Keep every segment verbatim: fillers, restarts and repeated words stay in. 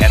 and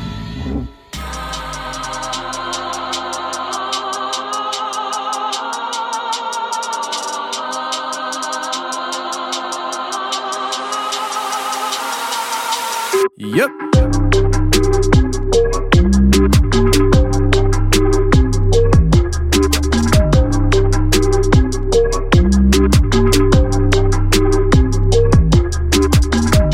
Yep.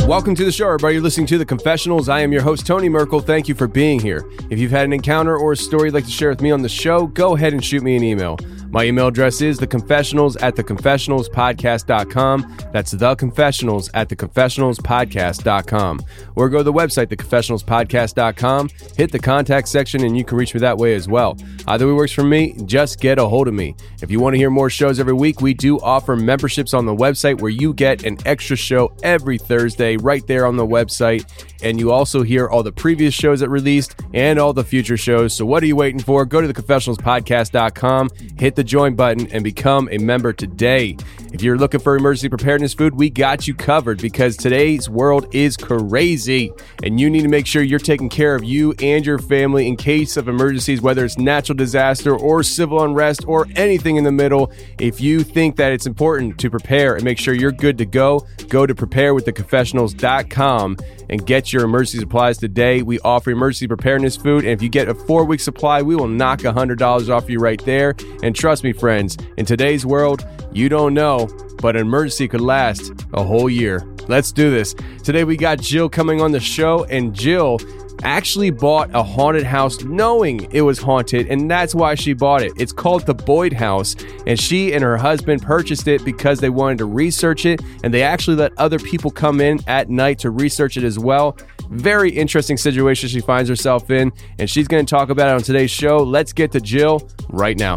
Welcome to the show, everybody. You're listening to The Confessionals. I am your host, Tony Merkel. Thank you for being here. If you've had an encounter or a story you'd like to share with me on the show, go ahead and shoot me an email. My email address is theconfessionals at theconfessionalspodcast dot com. That's theconfessionals at theconfessionalspodcast dot com. Or go to the website, theconfessionalspodcast dot com, hit the contact section, and you can reach me that way as well. Either way works for me, just get a hold of me. If you want to hear more shows every week, we do offer memberships on the website where you get an extra show every Thursday right there on the website. And you also hear all the previous shows that released and all the future shows. So what are you waiting for? Go to theconfessionalspodcast dot com, hit the join button, and become a member today. If you're looking for emergency preparedness food, we got you covered, because today's world is crazy, and you need to make sure you're taking care of you and your family in case of emergencies, whether it's natural disaster or civil unrest or anything in the middle. If you think that it's important to prepare and make sure you're good to go, go to prepare with the confessionals dot com and get your emergency supplies today. We offer emergency preparedness food, and if you get a four-week supply, we will knock one hundred dollars off you right there. And trust me, friends, in today's world, you don't know, but an emergency could last a whole year. Let's do this. Today, we got Jill coming on the show, and Jill actually bought a haunted house knowing it was haunted, and that's why she bought it. It's called the Boyd House, and she and her husband purchased it because they wanted to research it, and they actually let other people come in at night to research it as well. Very interesting situation she finds herself in, and she's going to talk about it on today's show. Let's get to Jill right now.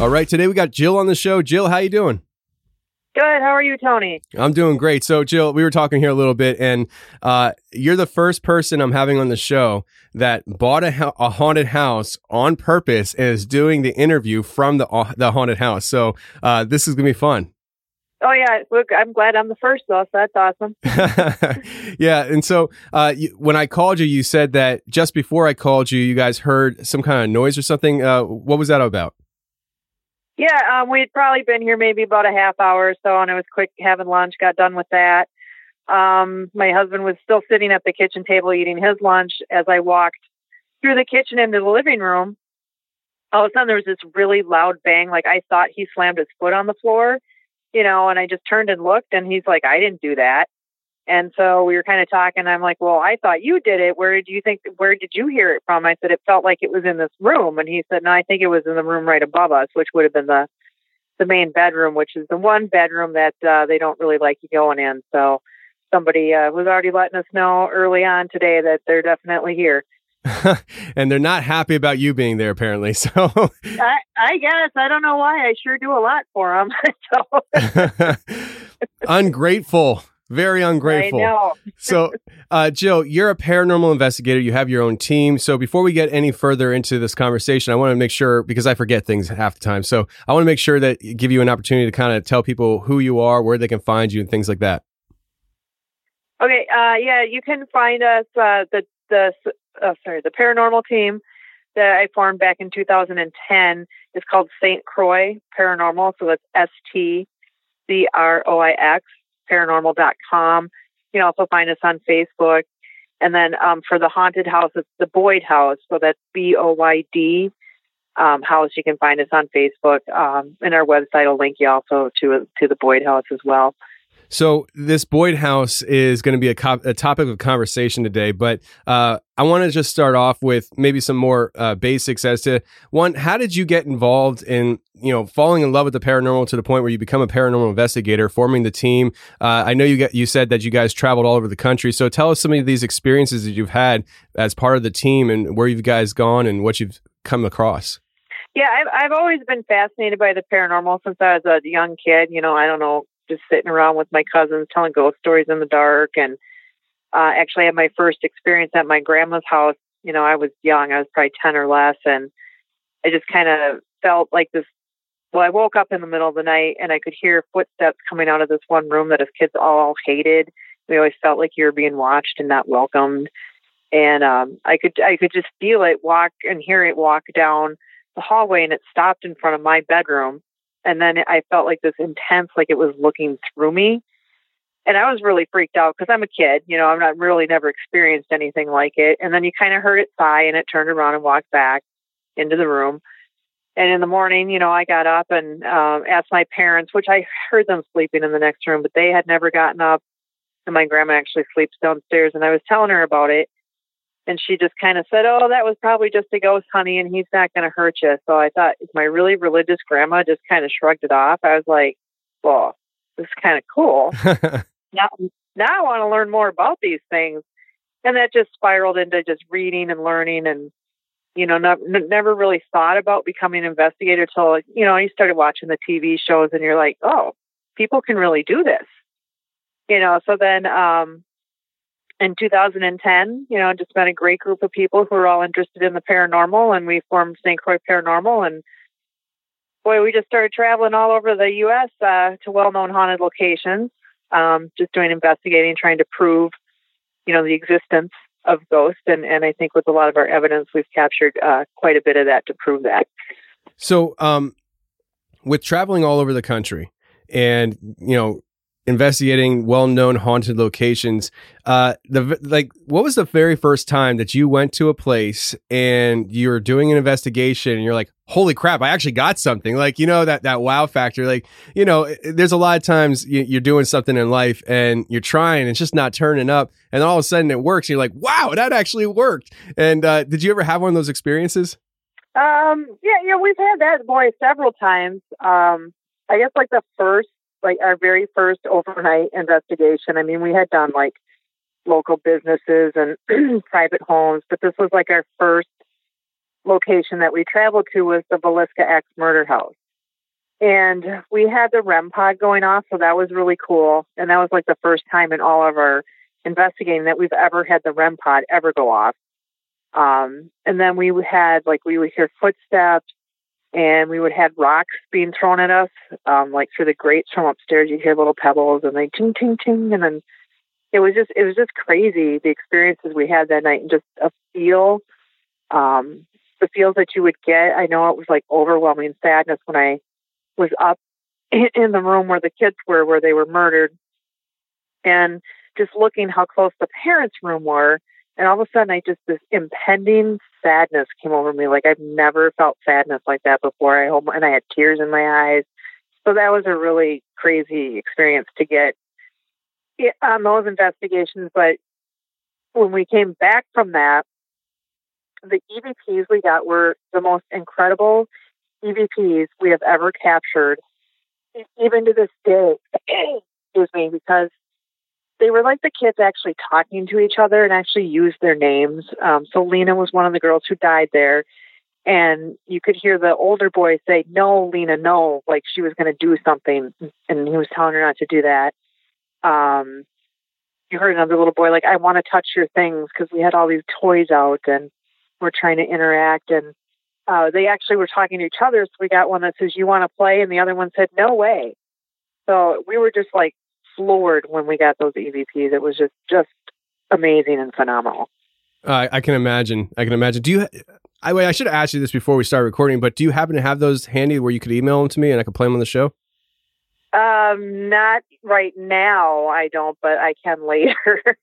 All right, today we got Jill on the show. Jill, how you doing? Good. How are you, Tony? I'm doing great. So, Jill, we were talking here a little bit, and uh, you're the first person I'm having on the show that bought a, ha- a haunted house on purpose and is doing the interview from the uh, the haunted house. So, uh, this is going to be fun. Oh, yeah. Look, I'm glad I'm the first, though, so that's awesome. Yeah, and so uh, you, when I called you, you said that just before I called you, you guys heard some kind of noise or something. Uh, what was that about? Yeah, um, we had probably been here maybe about a half hour or so, and I was quick having lunch, got done with that. Um, my husband was still sitting at the kitchen table eating his lunch as I walked through the kitchen into the living room. All of a sudden, there was this really loud bang. Like, I thought he slammed his foot on the floor, you know, and I just turned and looked, and he's like, I didn't do that. And so we were kind of talking. I'm like, well, I thought you did it. Where did you think, where did you hear it from? I said, it felt like it was in this room. And he said, no, I think it was in the room right above us, which would have been the, the main bedroom, which is the one bedroom that uh, they don't really like you going in. So somebody uh, was already letting us know early on today that they're definitely here. And they're not happy about you being there, apparently. So I, I guess I don't know why. I sure do a lot for them. So. Ungrateful. Very ungrateful. I know. So, uh, Jill, you're a paranormal investigator. You have your own team. So before we get any further into this conversation, I want to make sure, because I forget things half the time. So I want to make sure that give you an opportunity to kind of tell people who you are, where they can find you and things like that. Okay. Uh, yeah, you can find us, uh, the, the, oh, sorry, the paranormal team that I formed back in two thousand ten is called Saint Croix Paranormal. So that's S T C R O I X. paranormal dot com. You can also find us on Facebook. And then um, for the haunted house, it's the Boyd House. So that's B O Y D um, house. You can find us on Facebook. Um, and our website will link you also to, to the Boyd House as well. So this Boyd House is going to be a, co- a topic of conversation today, but uh, I want to just start off with maybe some more uh, basics as to, one, how did you get involved in, you know, falling in love with the paranormal to the point where you become a paranormal investigator, forming the team? Uh, I know you got, you said that you guys traveled all over the country. So tell us some of these experiences that you've had as part of the team and where you guys gone and what you've come across. Yeah, I've, I've always been fascinated by the paranormal since I was a young kid. You know, I don't know. Just sitting around with my cousins telling ghost stories in the dark. And uh, actually I had my first experience at my grandma's house. You know, I was young, I was probably ten or less. And I just kind of felt like this, well, I woke up in the middle of the night and I could hear footsteps coming out of this one room that us kids all hated. We always felt like you were being watched and not welcomed. And um, I could, I could just feel it walk and hear it walk down the hallway, and it stopped in front of my bedroom. And then I felt like this intense, like it was looking through me. And I was really freaked out because I'm a kid, you know, I'm not really never experienced anything like it. And then you kind of heard it sigh, and it turned around and walked back into the room. And in the morning, you know, I got up and um, asked my parents, which I heard them sleeping in the next room, but they had never gotten up. And my grandma actually sleeps downstairs, and I was telling her about it. And she just kind of said, oh, that was probably just a ghost, honey, and he's not going to hurt you. So I thought, my really religious grandma just kind of shrugged it off. I was like, well, this is kind of cool. now, now I want to learn more about these things. And that just spiraled into just reading and learning, and, you know, not, n- never really thought about becoming an investigator till, you know, you started watching the T V shows and you're like, oh, people can really do this. You know, so then... um in two thousand ten, you know, just met a great group of people who were all interested in the paranormal, and we formed Saint Croix Paranormal. And boy, we just started traveling all over the U S uh, to well-known haunted locations, um, just doing investigating, trying to prove, you know, the existence of ghosts. And, and I think with a lot of our evidence, we've captured uh, quite a bit of that to prove that. So um, with traveling all over the country and, you know, investigating well-known haunted locations, uh, the like, what was the very first time that you went to a place and you were doing an investigation and you're like, holy crap, I actually got something? Like, you know, that, that wow factor. Like, you know, there's a lot of times you, you're doing something in life and you're trying, and it's just not turning up. And all of a sudden it works. And you're like, wow, that actually worked. And uh, did you ever have one of those experiences? Um, yeah, you know, we've had that, boy, several times. Um, I guess like the first, like our very first overnight investigation. I mean, we had done like local businesses and private homes, but this was like our first location that we traveled to was the Villisca Axe murder house. And we had the R E M pod going off. So that was really cool. And that was like the first time in all of our investigating that we've ever had the R E M pod ever go off. Um, and then we had like, we would hear footsteps, and we would have rocks being thrown at us, um, like through the grates from upstairs. You'd hear little pebbles, and they ting, ting, ting. And then it was just, it was just crazy, the experiences we had that night, and just a feel, um, the feels that you would get. I know it was like overwhelming sadness when I was up in, in the room where the kids were, where they were murdered, and just looking how close the parents' room were. And all of a sudden, I just, this impending sadness came over me. Like I've never felt sadness like that before. I hope, and I had tears in my eyes. So that was a really crazy experience to get on those investigations. But when we came back from that, the E V Ps we got were the most incredible E V Ps we have ever captured, even to this day. Excuse me, because they were like the kids actually talking to each other and actually used their names. Um, so Lena was one of the girls who died there. And you could hear the older boy say, "No, Lena, no," like she was going to do something. And he was telling her not to do that. Um, you heard another little boy, like, "I want to touch your things," because we had all these toys out and we're trying to interact. And uh, they actually were talking to each other. So we got one that says, "You want to play?" And the other one said, "No way." So we were just like floored when we got those E V Ps. It was just, just amazing and phenomenal. Uh, I can imagine. I can imagine. Do you, ha- I, I should have asked you this before we started recording, but do you happen to have those handy where you could email them to me and I could play them on the show? Um, not right now. I don't, but I can later.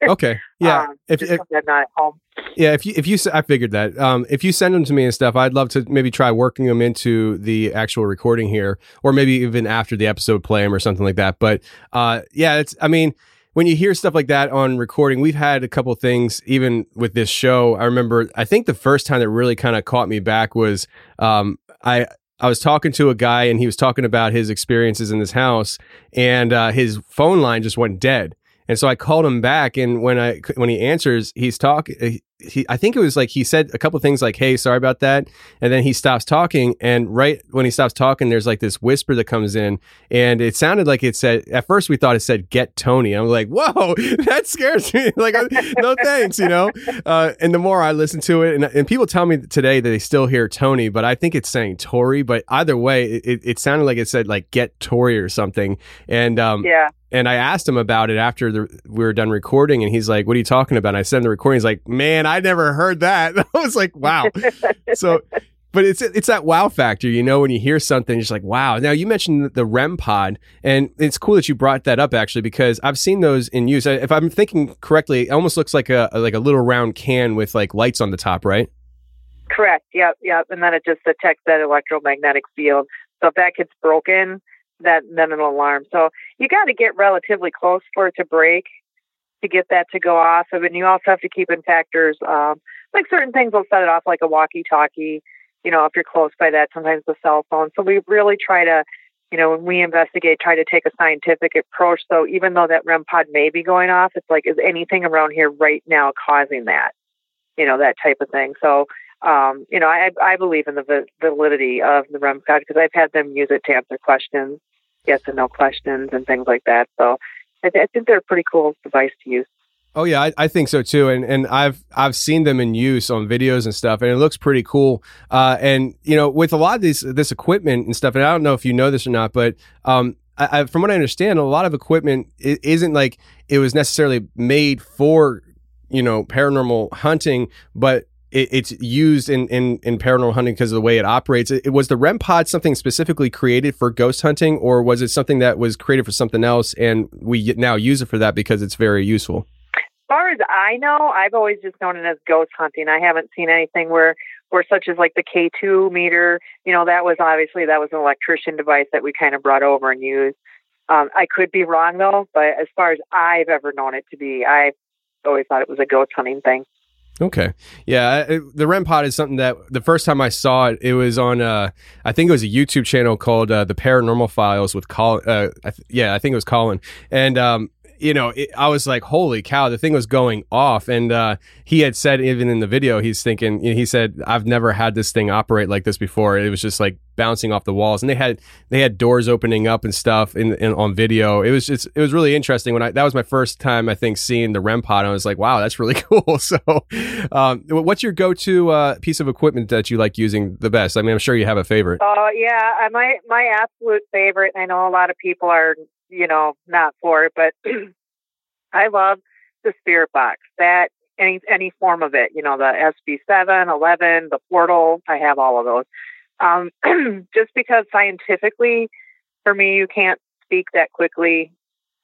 Okay. Yeah. Um, if, if I'm not at home. Yeah. If you, if you, I figured that, um, if you send them to me and stuff, I'd love to maybe try working them into the actual recording here, or maybe even after the episode, play them or something like that. But, uh, yeah, it's, I mean, when you hear stuff like that on recording, we've had a couple things, even with this show. I remember, I think the first time that really kind of caught me back was, um, I, I was talking to a guy and he was talking about his experiences in this house, and uh, his phone line just went dead. And so I called him back, and when I when he answers, he's talking. He, I think it was like he said a couple things like, "Hey, sorry about that," and then he stops talking. And right when he stops talking, there's like this whisper that comes in, and it sounded like it said. At first, we thought it said "Get Tony." I'm like, "Whoa, that scares me!" Like, no thanks, you know. Uh, and the more I listen to it, and, and people tell me today that they still hear Tony, but I think it's saying Tori. But either way, it, it sounded like it said like "Get Tori" or something. And um, yeah. And I asked him about it after the, we were done recording, and he's like, "What are you talking about?" And I sent him the recording. He's like, "Man, I never heard that." I was like, "Wow." So, but it's it's that wow factor, you know, when you hear something, you're just like, "Wow." Now, you mentioned the REM pod, and it's cool that you brought that up, actually, because I've seen those in use. If I'm thinking correctly, it almost looks like a like a little round can with like lights on the top, right? Correct. Yep. Yep. And then it just detects that electromagnetic field. So if that gets broken, that then an alarm. So you got to get relatively close for it to break to get that to go off. I mean, you also have to keep in factors, um, like certain things will set it off, like a walkie-talkie, you know, if you're close by that, sometimes the cell phone. So we really try to, you know, when we investigate, try to take a scientific approach. So even though that REM pod may be going off, it's like, is anything around here right now causing that, you know, that type of thing. So, Um, you know, I, I believe in the validity of the REM pod because I've had them use it to answer questions, yes and no questions and things like that. So I, th- I think they're a pretty cool device to use. Oh yeah, I, I think so too, and and I've I've seen them in use on videos and stuff, and it looks pretty cool. Uh, and you know, with a lot of these this equipment and stuff, and I don't know if you know this or not, but um, I, I, from what I understand, a lot of equipment isn't like it was necessarily made for, you know, paranormal hunting, but it's used in, in, in paranormal hunting because of the way it operates. It, was the REM pod something specifically created for ghost hunting, or was it something that was created for something else and we now use it for that because it's very useful? As far as I know, I've always just known it as ghost hunting. I haven't seen anything where, where such as like the K two meter, you know, that was obviously, that was an electrician device that we kind of brought over and used. Um, I could be wrong though, but as far as I've ever known it to be, I always thought it was a ghost hunting thing. Okay. Yeah. It, the REM pod is something that the first time I saw it, it was on, uh, I think it was a YouTube channel called uh, The Paranormal Files with Colin. Uh, I th- yeah, I think it was Colin. And, um, you know, it, I was like, holy cow, the thing was going off. And uh, he had said, even in the video, he's thinking, he said, "I've never had this thing operate like this before." It was just like bouncing off the walls. And they had they had doors opening up and stuff in, in on video. It was just, it was really interesting. When I that was my first time, I think, seeing the REM pod. I was like, wow, that's really cool. So um, what's your go-to uh, piece of equipment that you like using the best? I mean, I'm sure you have a favorite. Oh, uh, yeah. My, my absolute favorite, and I know a lot of people are, you know, not for it, but I love the spirit box, that any, any form of it, you know, the S B seven, eleven, the portal, I have all of those. Um, just because scientifically for me, you can't speak that quickly,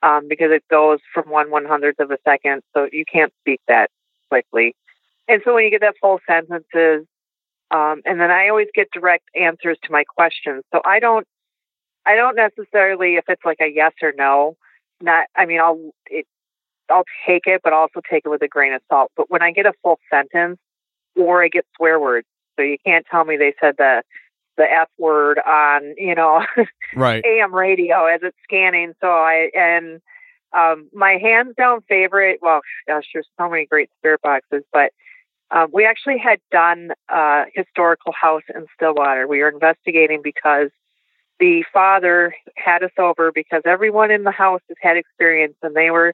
um, because it goes from one one hundredth of a second. So you can't speak that quickly. And so when you get that full sentences, um, and then I always get direct answers to my questions. So I don't, I don't necessarily, if it's like a yes or no, not, I mean, I'll, it, I'll take it, but also take it with a grain of salt. But when I get a full sentence or I get swear words, so you can't tell me they said the, the F word on, you know, right. A M radio as it's scanning. So I, and Um, my hands down favorite, well, gosh, there's so many great spirit boxes, but um, we actually had done a historical house in Stillwater. We were investigating because the father had us over because everyone in the house has had experience, and they were,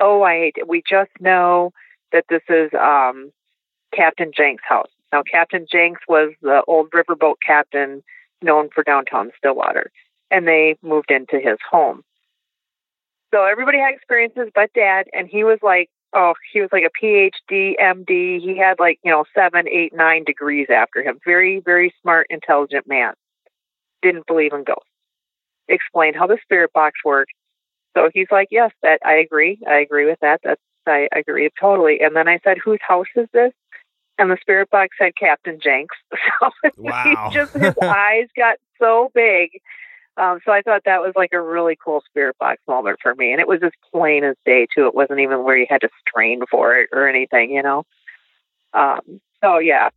oh, I hate it. We just know that this is um, Captain Jenks' house. Now, Captain Jenks was the old riverboat captain known for downtown Stillwater, and they moved into his home. So everybody had experiences but Dad, and he was like, oh, he was like a P H D, M D. He had like, you know, seven, eight, nine degrees after him. Very, very smart, intelligent man. Didn't believe in ghosts. Explained how the spirit box worked. So he's like, yes, that I agree. I agree with that. That's I agree totally. And then I said, whose house is this? And the spirit box said Captain Jenks. So wow. he just his eyes got so big. Um, so I thought that was like a really cool spirit box moment for me. And it was as plain as day, too. It wasn't even where you had to strain for it or anything, you know? Um, so, yeah.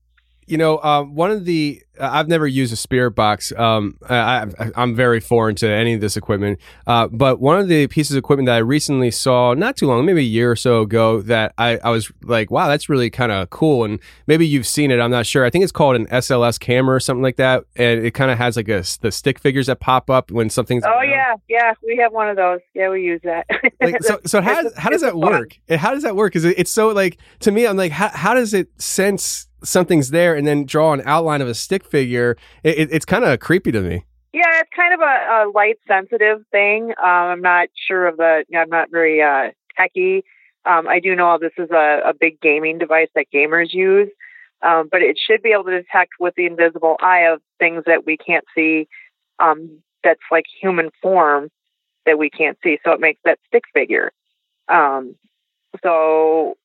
You know, uh, one of the, uh, I've never used a spirit box. Um, I, I, I'm very foreign to any of this equipment. Uh, but one of the pieces of equipment that I recently saw not too long, maybe a year or so ago, that I, I was like, wow, that's really kind of cool. And maybe you've seen it. I'm not sure. I think it's called an S L S camera or something like that. And it kind of has like a, the stick figures that pop up when something's. Oh, yeah. Yeah. We have one of those. Yeah. We use that. Like, so so how, how does that work? How does that work? Because it, it's so like, to me, I'm like, how, how does it sense something's there and then draw an outline of a stick figure? It, it, it's kind of creepy to me. Yeah, it's kind of a, a light sensitive thing. Um, I'm not sure of the, you know, I'm not very uh, techy. Um, I do know this is a, a big gaming device that gamers use, um, but it should be able to detect with the invisible eye of things that we can't see, um, that's like human form that we can't see. So it makes that stick figure. Um, so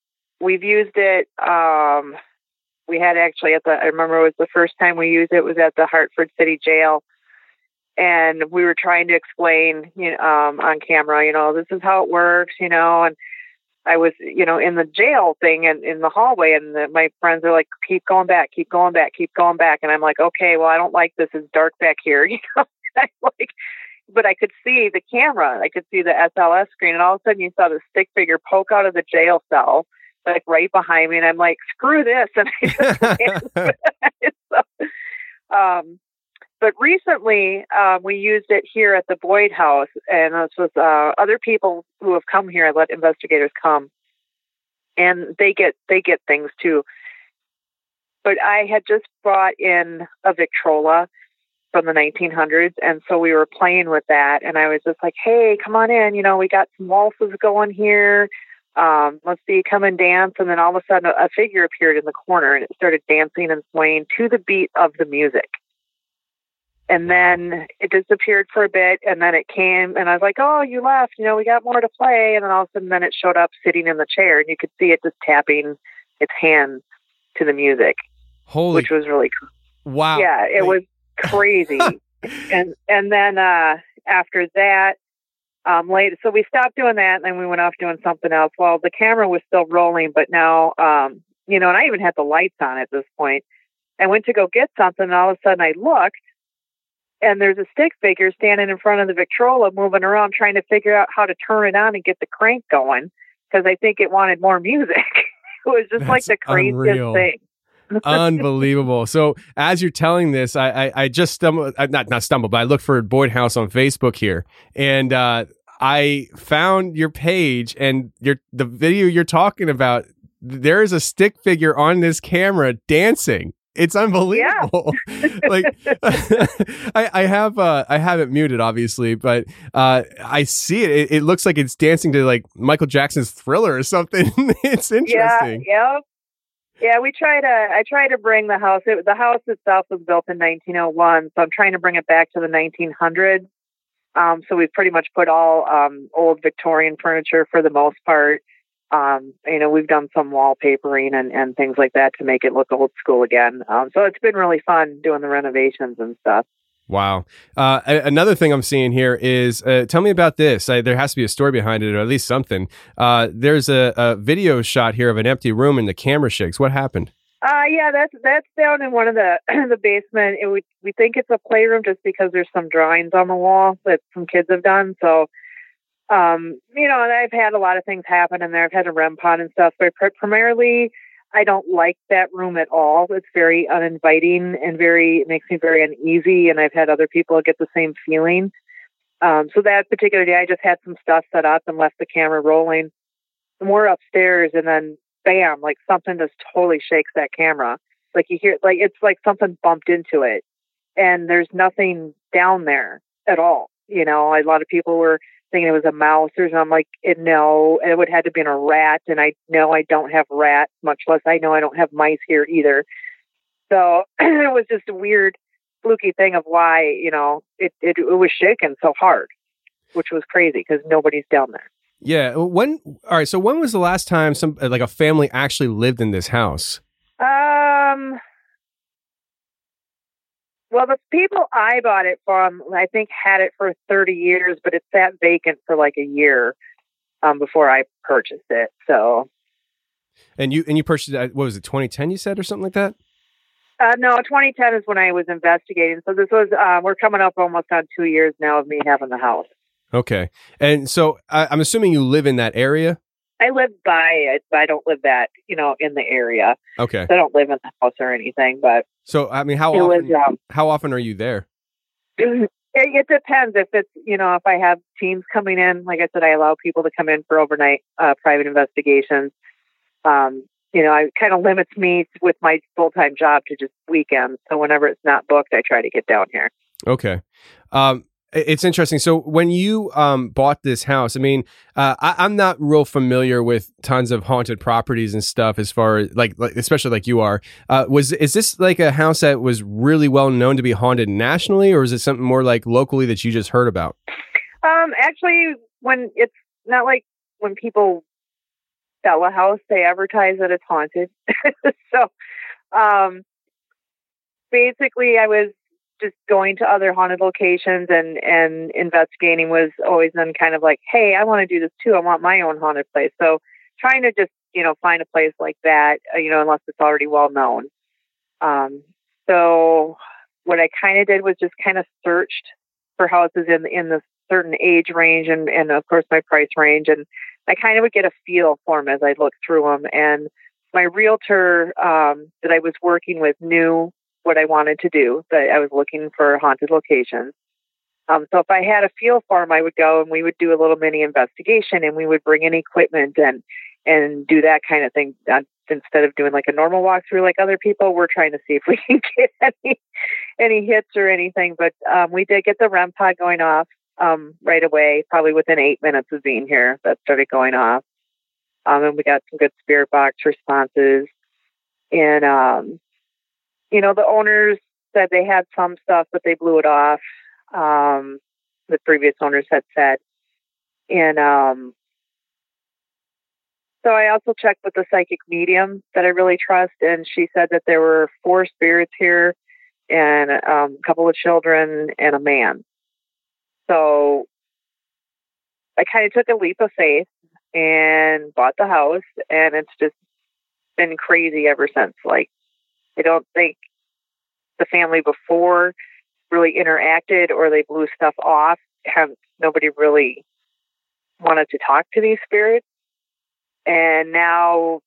we've used it. Um, We had actually at the, I remember it was the first time we used it was at the Hartford City Jail. And we were trying to explain, you know, um, on camera, you know, this is how it works, you know, and I was, you know, in the jail thing and in the hallway, and the, my friends are like, keep going back, keep going back, keep going back. And I'm like, okay, well, I don't like this. It's dark back here. You know, I'm like, but I could see the camera. I could see the S L S screen. And all of a sudden you saw the stick figure poke out of the jail cell, like right behind me, and I'm like, screw this. And I just so, um, but recently um, we used it here at the Boyd House, and this was uh, other people who have come here. I let investigators come, and they get they get things too. But I had just brought in a Victrola from the nineteen hundreds, and so we were playing with that, and I was just like, hey, come on in, you know, we got some waltzes going here. Um, let's see, come and dance. And then all of a sudden a figure appeared in the corner, and it started dancing and swaying to the beat of the music. And then it disappeared for a bit, and then it came, and I was like, oh, you left, you know, we got more to play. And then all of a sudden then it showed up sitting in the chair, and you could see it just tapping its hand to the music. Holy, which was really cool. Wow. Yeah, it was crazy. and, and then, uh, after that, Um, later, so we stopped doing that, and then we went off doing something else. Well, the camera was still rolling, but now, um, you know, and I even had the lights on at this point. I went to go get something, and all of a sudden I looked, and there's a stick figure standing in front of the Victrola, moving around, trying to figure out how to turn it on and get the crank going, because I think it wanted more music. It was just That's like the craziest unreal. thing. Unbelievable. So as you're telling this, I, I, I just stumbled, not, not stumbled, but I looked for Boyd House on Facebook here, and uh, I found your page, and your the video you're talking about, there is a stick figure on this camera dancing. It's unbelievable. Yeah. Like I, I have, uh, I have it muted, obviously, but uh, I see it. it. It looks like it's dancing to like Michael Jackson's Thriller or something. It's interesting. Yeah. Yep. Yeah, we try to. I try to bring the house. It, the house itself was built in nineteen oh one, so I'm trying to bring it back to the nineteen hundreds. Um, so we've pretty much put all um, old Victorian furniture for the most part. Um, you know, we've done some wallpapering and, and things like that to make it look old school again. Um, so it's been really fun doing the renovations and stuff. Wow. Uh, another thing I'm seeing here is, uh, tell me about this. I, there has to be a story behind it, or at least something. Uh, there's a, a video shot here of an empty room and the camera shakes. What happened? Uh, yeah, that's that's down in one of the the basement. It, we, we think it's a playroom just because there's some drawings on the wall that some kids have done. So Um, you know, and I've had a lot of things happen in there. I've had a REM pod and stuff, but primarily I don't like that room at all. It's very uninviting and very, it makes me very uneasy. And I've had other people get the same feeling. Um, so that particular day, I just had some stuff set up and left the camera rolling. And we're upstairs, and then bam, like something just totally shakes that camera. Like you hear, like it's like something bumped into it, and there's nothing down there at all. You know, a lot of people were thinking it was a mouse or something. I'm like, no, it would have had to be a rat, and I know I don't have rats, much less I know I don't have mice here either. So it was just a weird, fluky thing of why, you know, it, it, it was shaken so hard, which was crazy because nobody's down there. Yeah. When, all right. So when was the last time some, like a family actually lived in this house? Um, well, the people I bought it from, I think had it for thirty years, but it sat vacant for like a year, um, before I purchased it. So. And you, and you purchased it, what was it? twenty ten, you said, or something like that? Uh, no, twenty ten is when I was investigating. So this was, uh, we're coming up almost on two years now of me having the house. Okay. And so I, I'm assuming you live in that area? I live by it, but I don't live that, you know, in the area. Okay. So I don't live in the house or anything, but. So, I mean, how often, was, um, how often are you there? It, it depends if it's, you know, if I have teams coming in. Like I said, I allow people to come in for overnight uh, private investigations. Um You know, I kind of limits me with my full-time job to just weekends. So whenever it's not booked, I try to get down here. Okay. Um, it's interesting. So when you um, bought this house, I mean, uh, I, I'm not real familiar with tons of haunted properties and stuff as far as like, like especially like you are. Uh, was is this like a house that was really well known to be haunted nationally, or is it something more like locally that you just heard about? Um, actually, when it's not like when people sell a house, they advertise that it's haunted. So um, basically I was just going to other haunted locations and, and investigating was always then kind of like, hey, I want to do this too. I want my own haunted place. So trying to just, you know, find a place like that, you know, unless it's already well known. Um, so what I kind of did was just kind of searched for houses in, in this certain age range and, and of course my price range, and I kind of would get a feel for them as I looked through them. And my realtor um, that I was working with knew what I wanted to do, that I was looking for haunted locations. Um, so if I had a feel for them, I would go and we would do a little mini investigation, and we would bring in equipment and and do that kind of thing. Uh, instead of doing like a normal walkthrough like other people, we're trying to see if we can get any, any hits or anything. But um, we did get the REM pod going off. Um, right away, probably within eight minutes of being here, that started going off. Um, and we got some good spirit box responses. And, um, you know, the owners said they had some stuff, but they blew it off. Um, the previous owners had said. And um, so I also checked with the psychic medium that I really trust. And she said that there were four spirits here and um, a couple of children and a man. So I kind of took a leap of faith and bought the house, and it's just been crazy ever since. Like, I don't think the family before really interacted, or they blew stuff off. Have nobody really wanted to talk to these spirits. And now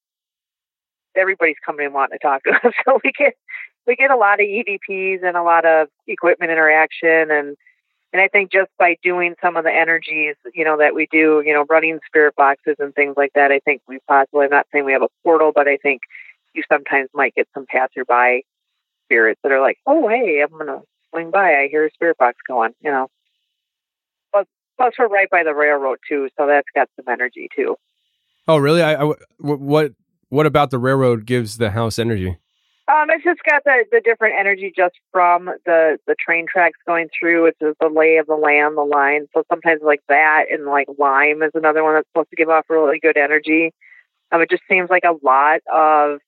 everybody's coming and wanting to talk to them. So we get, we get a lot of E V Ps and a lot of equipment interaction, and And I think just by doing some of the energies, you know, that we do, you know, running spirit boxes and things like that, I think we possibly, I'm not saying we have a portal, but I think you sometimes might get some passerby spirits that are like, oh, hey, I'm going to swing by. I hear a spirit box going, you know. Plus, plus we're right by the railroad, too, so that's got some energy, too. Oh, really? I, I, what, what about the railroad gives the house energy? Um, it's just got the, the different energy just from the, the train tracks going through. It's just the lay of the land, the line. So sometimes like that, and like lime is another one that's supposed to give off really good energy. Um, it just seems like a lot of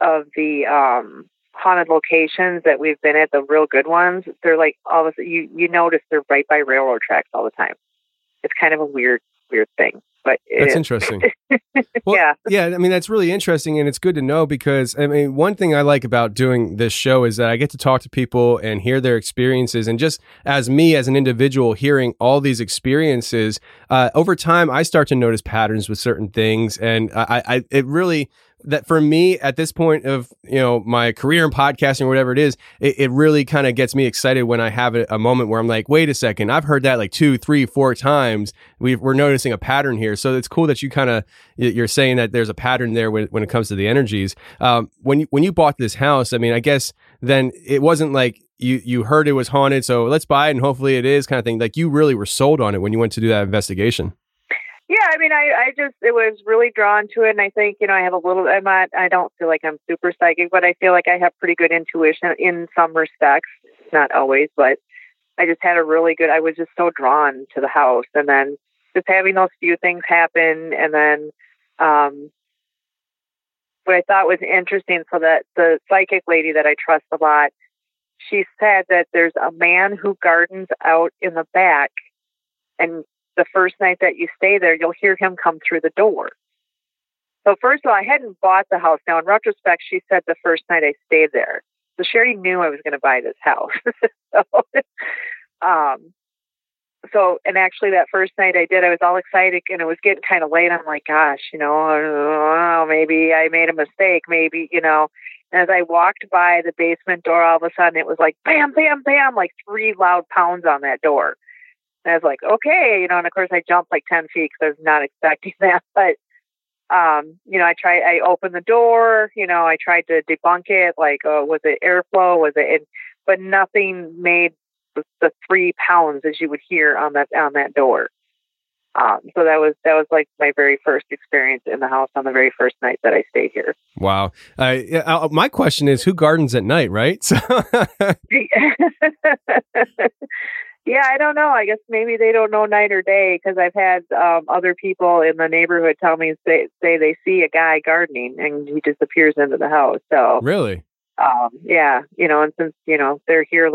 of the um, haunted locations that we've been at, the real good ones, they're like all of a sudden, you, you notice they're right by railroad tracks all the time. It's kind of a weird, weird thing. But that's interesting. Well, yeah. Yeah. I mean, that's really interesting. And it's good to know because, I mean, one thing I like about doing this show is that I get to talk to people and hear their experiences. And just as me, as an individual, hearing all these experiences, uh, over time, I start to notice patterns with certain things. And I, I it really... that for me at this point of, you know, my career in podcasting or whatever it is, it, it really kind of gets me excited when I have a, a moment where I'm like, wait a second, I've heard that like two, three, four times. We've, we're noticing a pattern here. So it's cool that you kind of, you're saying that there's a pattern there when, when it comes to the energies. Um, when you, when you bought this house, I mean, I guess then it wasn't like you, you heard it was haunted, so let's buy it and hopefully it is kind of thing. Like you really were sold on it when you went to do that investigation. Yeah, I mean, I, I just, it was really drawn to it. And I think, you know, I have a little, I'm not, I don't feel like I'm super psychic, but I feel like I have pretty good intuition in some respects, not always, but I just had a really good, I was just so drawn to the house. And then just having those few things happen. And then um, what I thought was interesting, so that the psychic lady that I trust a lot, she said that there's a man who gardens out in the back, and the first night that you stay there, you'll hear him come through the door. So first of all, I hadn't bought the house. Now, in retrospect, she said the first night I stayed there. So she already knew I was going to buy this house. so, um, so, and actually that first night I did, I was all excited and it was getting kind of late. I'm like, gosh, you know, maybe I made a mistake. Maybe, you know, and as I walked by the basement door, all of a sudden it was like, bam, bam, bam, like three loud pounds on that door. And I was like, okay, you know, and of course I jumped like ten feet because I was not expecting that. But, um, you know, I tried, I opened the door, you know, I tried to debunk it. Like, oh, was it airflow? Was it, and, but nothing made the three pounds as you would hear on that, on that door. Um, so that was, that was like my very first experience in the house on the very first night that I stayed here. Wow. Uh, uh, my question is, who gardens at night, right? So yeah, I don't know. I guess maybe they don't know night or day, because I've had um, other people in the neighborhood tell me, say, say they see a guy gardening and he disappears into the house. So really? Um, yeah. You know, and since, you know, they're here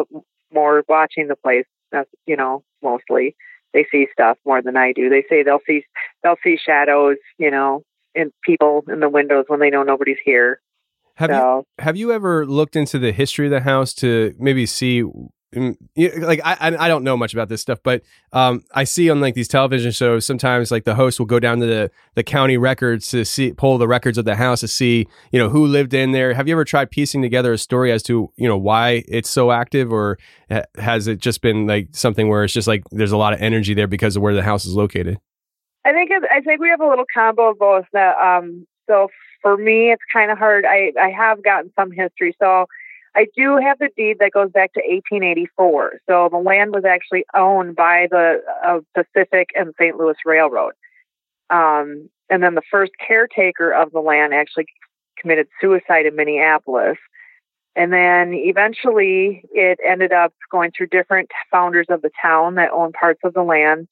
more watching the place, that's, you know, mostly they see stuff more than I do. They say they'll see, they'll see shadows, you know, and people in the windows when they know nobody's here. Have so. you, have you ever looked into the history of the house to maybe see, like, I I don't know much about this stuff, but um, I see on like these television shows sometimes like the host will go down to the, the county records to see, pull the records of the house to see, you know, who lived in there. Have you ever tried piecing together a story as to, you know, why it's so active, or ha- has it just been like something where it's just like there's a lot of energy there because of where the house is located? I think it's, I think we have a little combo of both. That, um, so for me, it's kind of hard. I, I have gotten some history, so. I do have the deed that goes back to eighteen eighty-four. So the land was actually owned by the uh, Pacific and Saint Louis Railroad. Um, and then the first caretaker of the land actually committed suicide in Minneapolis. And then eventually it ended up going through different founders of the town that owned parts of the land.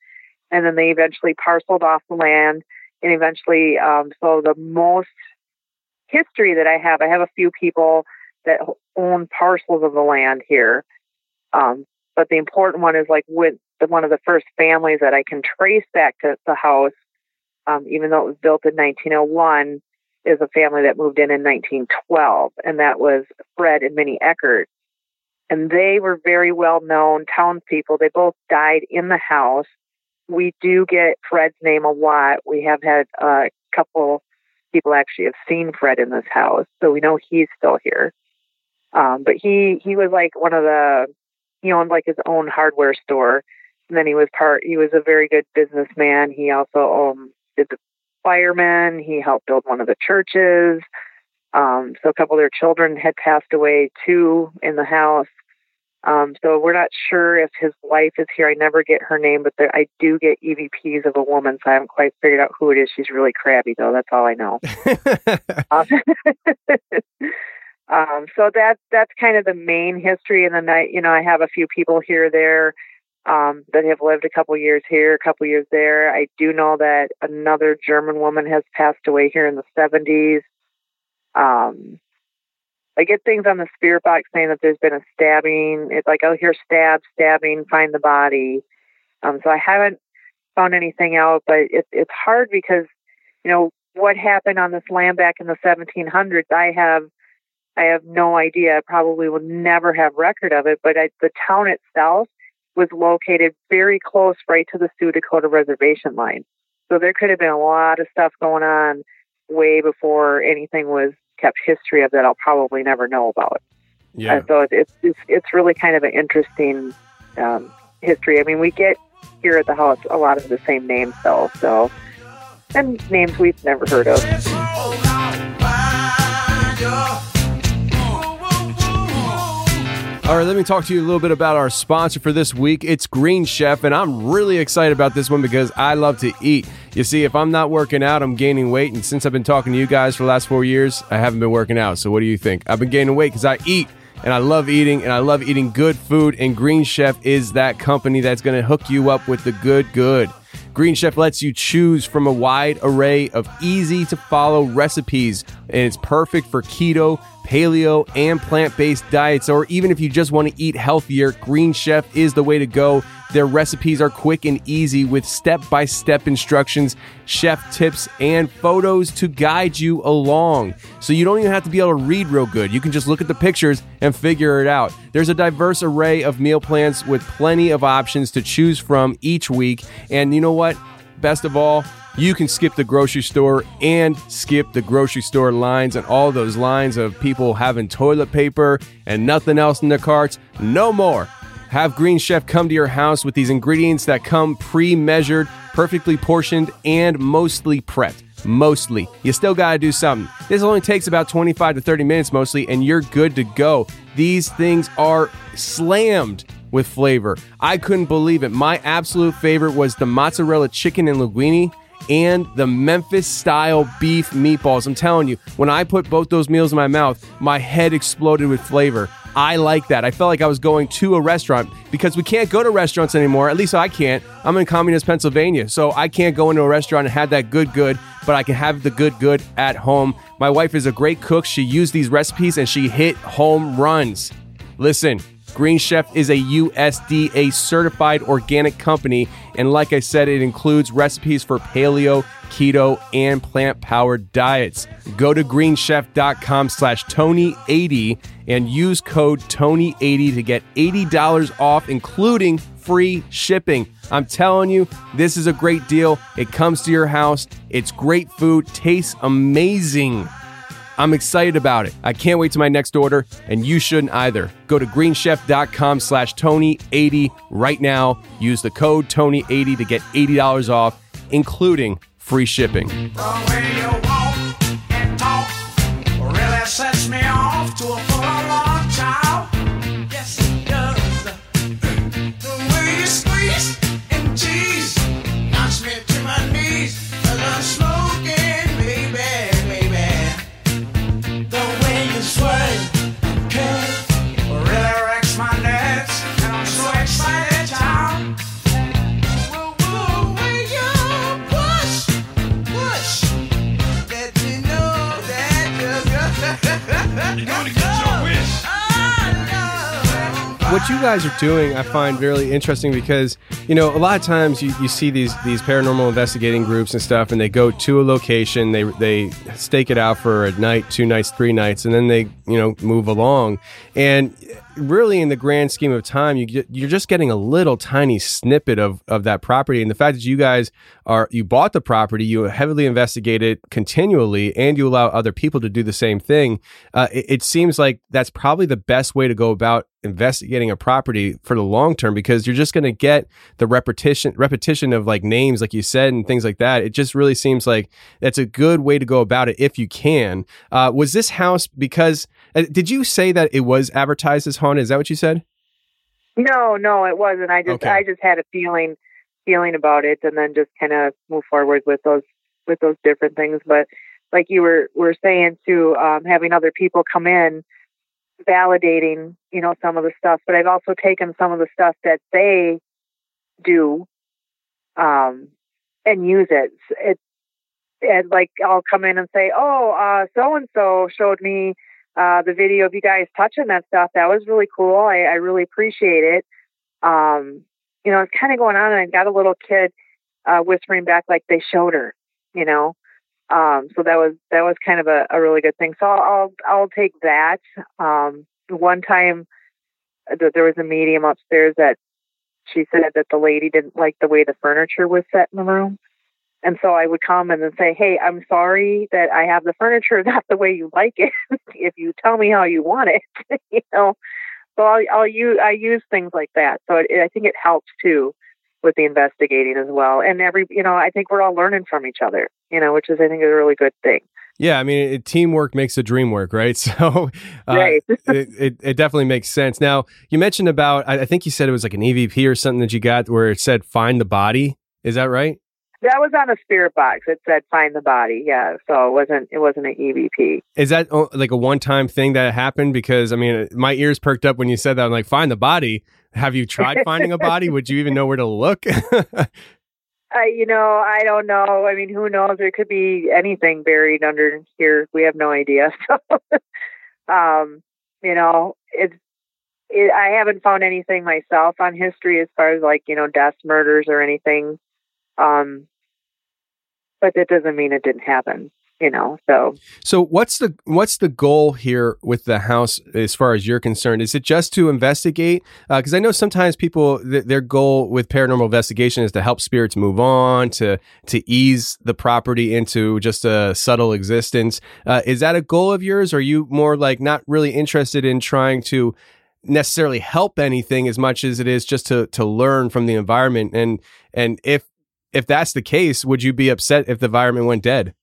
And then they eventually parceled off the land. And eventually, um, so the most history that I have, I have a few people that own parcels of the land here. Um, but the important one is like with the, one of the first families that I can trace back to the house, um, even though it was built in nineteen oh one, is a family that moved in in nineteen twelve. And that was Fred and Minnie Eckert. And they were very well-known townspeople. They both died in the house. We do get Fred's name a lot. We have had a couple people actually have seen Fred in this house, so we know he's still here. Um, but he, he was like one of the, he owned like his own hardware store. And then he was part, he was a very good businessman. He also um, did the firemen. He helped build one of the churches. Um, so a couple of their children had passed away too in the house. Um, so we're not sure if his wife is here. I never get her name, but there, I do get E V Ps of a woman. So I haven't quite figured out who it is. She's really crabby though. That's all I know. um, Um, so that's, that's kind of the main history. And then I, you know, I have a few people here, there, um, that have lived a couple years here, a couple years there. I do know that another German woman has passed away here in the seventies. Um, I get things on the spirit box saying that there's been a stabbing. It's like, oh, here, stab, stabbing, find the body. Um, so I haven't, found anything out, but it, it's hard because, you know, what happened on this land back in the seventeen hundreds, I have I have no idea. I probably will never have record of it, but I, the town itself was located very close right to the Sioux Dakota reservation line. So there could have been a lot of stuff going on way before anything was kept history of that I'll probably never know about. Yeah. And so it's, it's, it's really kind of an interesting um, history. I mean, we get here at the house a lot of the same names, though, so, and names we've never heard of. All right, let me talk to you a little bit about our sponsor for this week. It's Green Chef, and I'm really excited about this one because I love to eat. You see, if I'm not working out, I'm gaining weight, and since I've been talking to you guys for the last four years, I haven't been working out, so what do you think? I've been gaining weight because I eat, and I love eating, and I love eating good food, and Green Chef is that company that's going to hook you up with the good good. Green Chef lets you choose from a wide array of easy-to-follow recipes, and it's perfect for keto, paleo, and plant-based diets, or even if you just want to eat healthier, Green Chef is the way to go. Their recipes are quick and easy with step-by-step instructions, chef tips, and photos to guide you along. So you don't even have to be able to read real good. You can just look at the pictures and figure it out. There's a diverse array of meal plans with plenty of options to choose from each week. And you know what? Best of all, you can skip the grocery store and skip the grocery store lines and all those lines of people having toilet paper and nothing else in their carts. No more. Have Green Chef come to your house with these ingredients that come pre-measured, perfectly portioned, and mostly prepped. Mostly. You still got to do something. This only takes about twenty-five to thirty minutes mostly, and you're good to go. These things are slammed with flavor. I couldn't believe it. My absolute favorite was the mozzarella chicken and linguine and the Memphis-style beef meatballs. I'm telling you, when I put both those meals in my mouth, my head exploded with flavor. I like that. I felt like I was going to a restaurant because we can't go to restaurants anymore. At least I can't. I'm in communist Pennsylvania, so I can't go into a restaurant and have that good good, but I can have the good good at home. My wife is a great cook. She used these recipes and she hit home runs. Listen, Green Chef is a U S D A certified organic company. And like I said, it includes recipes for paleo, keto, and plant-powered diets. Go to greenchef.com slash Tony eighty and use code Tony eighty to get eighty dollars off, including free shipping. I'm telling you, this is a great deal. It comes to your house. It's great food. Tastes amazing. I'm excited about it. I can't wait to my next order, and you shouldn't either. Go to greenchef.com slash Tony eighty right now. Use the code Tony eighty to get eighty dollars off, including free shipping. The way you walk and talk really sets me off to a full-on child. Yes, it does. The way you squeeze and tease knocks me to my knees. I love smoking, baby. What you guys are doing, I find really interesting because, you know, a lot of times you, you see these these paranormal investigating groups and stuff, and they go to a location, they they stake it out for a night, two nights, three nights, and then they, you know, move along. And really, in the grand scheme of time, you get, you're just getting a little tiny snippet of, of that property. And the fact that you guys are, you bought the property, you heavily investigate it continually, and you allow other people to do the same thing. Uh, it, it seems like that's probably the best way to go about investigating a property for the long term, because you're just going to get the repetition, repetition of like names, like you said, and things like that. It just really seems like that's a good way to go about it if you can. Uh, was this house because... Did you say that it was advertised as haunted? Is that what you said? No, no, it wasn't. I just, okay. I just had a feeling, feeling about it, and then just kind of move forward with those, with those different things. But like you were, were saying too, um, having other people come in, validating, you know, some of the stuff. But I've also taken some of the stuff that they do, um, and use it. It's, and like I'll come in and say, oh, uh, so and so showed me. Uh, the video of you guys touching that stuff, that was really cool. I, I really appreciate it. Um, you know, it's kind of going on, and I've got a little kid uh, whispering back like they showed her, you know. Um, so that was that was kind of a, a really good thing. So I'll I'll take that. Um, one time th- there was a medium upstairs that she said that the lady didn't like the way the furniture was set in the room. And so I would come in and say, hey, I'm sorry that I have the furniture not the way you like it. If you tell me how you want it, you know. So I'll, I'll use, I use things like that. So it, it, I think it helps too with the investigating as well. And every, you know, I think we're all learning from each other, you know, which is, I think, a really good thing. Yeah. I mean, it, teamwork makes the dream work, right? So uh, right. it, it, it definitely makes sense. Now, you mentioned about, I, I think you said it was like an E V P or something that you got where it said, find the body. Is that right? That was on a spirit box. It said, find the body. Yeah. So it wasn't, it wasn't an E V P. Is that oh, like a one-time thing that happened? Because I mean, my ears perked up when you said that. I'm like, find the body. Have you tried finding a body? Would you even know where to look? Uh, you know, I don't know. I mean, who knows? There could be anything buried under here. We have no idea. So, um, you know, it's, it, I haven't found anything myself on history as far as like, you know, deaths, murders or anything. Um, but that doesn't mean it didn't happen, you know, so. So what's the, what's the goal here with the house as far as you're concerned? Is it just to investigate? Uh, cause I know sometimes people, th- their goal with paranormal investigation is to help spirits move on, to, to ease the property into just a subtle existence. Uh, is that a goal of yours? Or are you more like not really interested in trying to necessarily help anything as much as it is just to, to learn from the environment? And, and if, If that's the case, would you be upset if the environment went dead?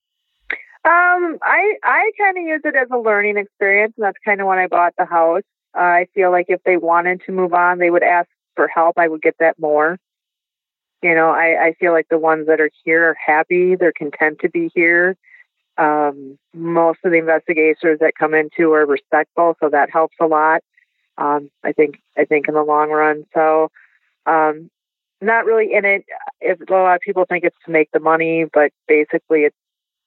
Um, I I kind of use it as a learning experience, and that's kind of when I bought the house. Uh, I feel like if they wanted to move on, they would ask for help. I would get that more. You know, I, I feel like the ones that are here are happy. They're content to be here. Um, most of the investigators that come into are respectful, so that helps a lot. Um, I think I think in the long run. So. Um, Not really in it. If a lot of people think it's to make the money, but basically, it's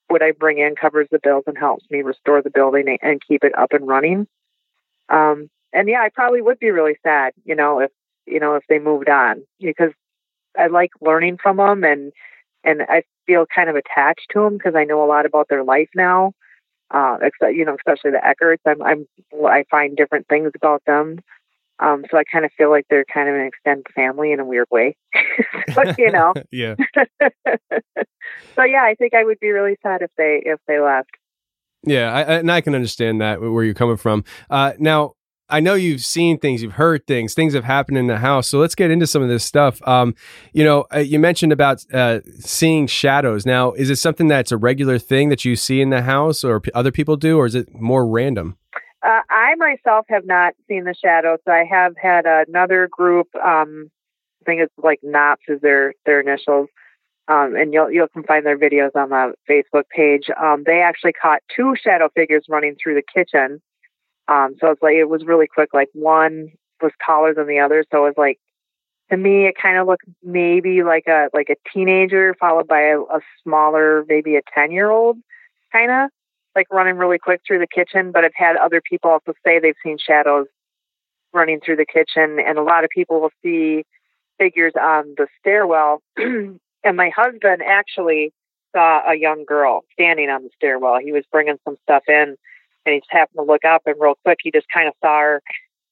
what I bring in covers the bills and helps me restore the building and keep it up and running. Um, and yeah, I probably would be really sad, you know, if you know if they moved on, because I like learning from them and and I feel kind of attached to them because I know a lot about their life now. Uh, except you know, especially the Eckerts, I'm, I'm I find different things about them. Um, so I kind of feel like they're kind of an extended family in a weird way, but you know, yeah. So yeah, I think I would be really sad if they, if they left. Yeah. I, and I can understand that where you're coming from. Uh, now I know you've seen things, you've heard things, things have happened in the house. So let's get into some of this stuff. Um, you know, uh, you mentioned about, uh, seeing shadows. Now, is it something that's a regular thing that you see in the house or p- other people do, or is it more random? Uh, I myself have not seen the shadows. I have had another group. Um, I think it's like N O P S is their their initials, um, and you'll you'll can find their videos on the Facebook page. Um, they actually caught two shadow figures running through the kitchen. Um, so it's like it was really quick. Like one was taller than the other, so it was like to me it kind of looked maybe like a like a teenager followed by a, a smaller, maybe a ten year old kind of. Like running really quick through the kitchen, but I've had other people also say they've seen shadows running through the kitchen, and a lot of people will see figures on the stairwell. And my husband actually saw a young girl standing on the stairwell. He was bringing some stuff in, and he just happened to look up, and real quick, he just kind of saw her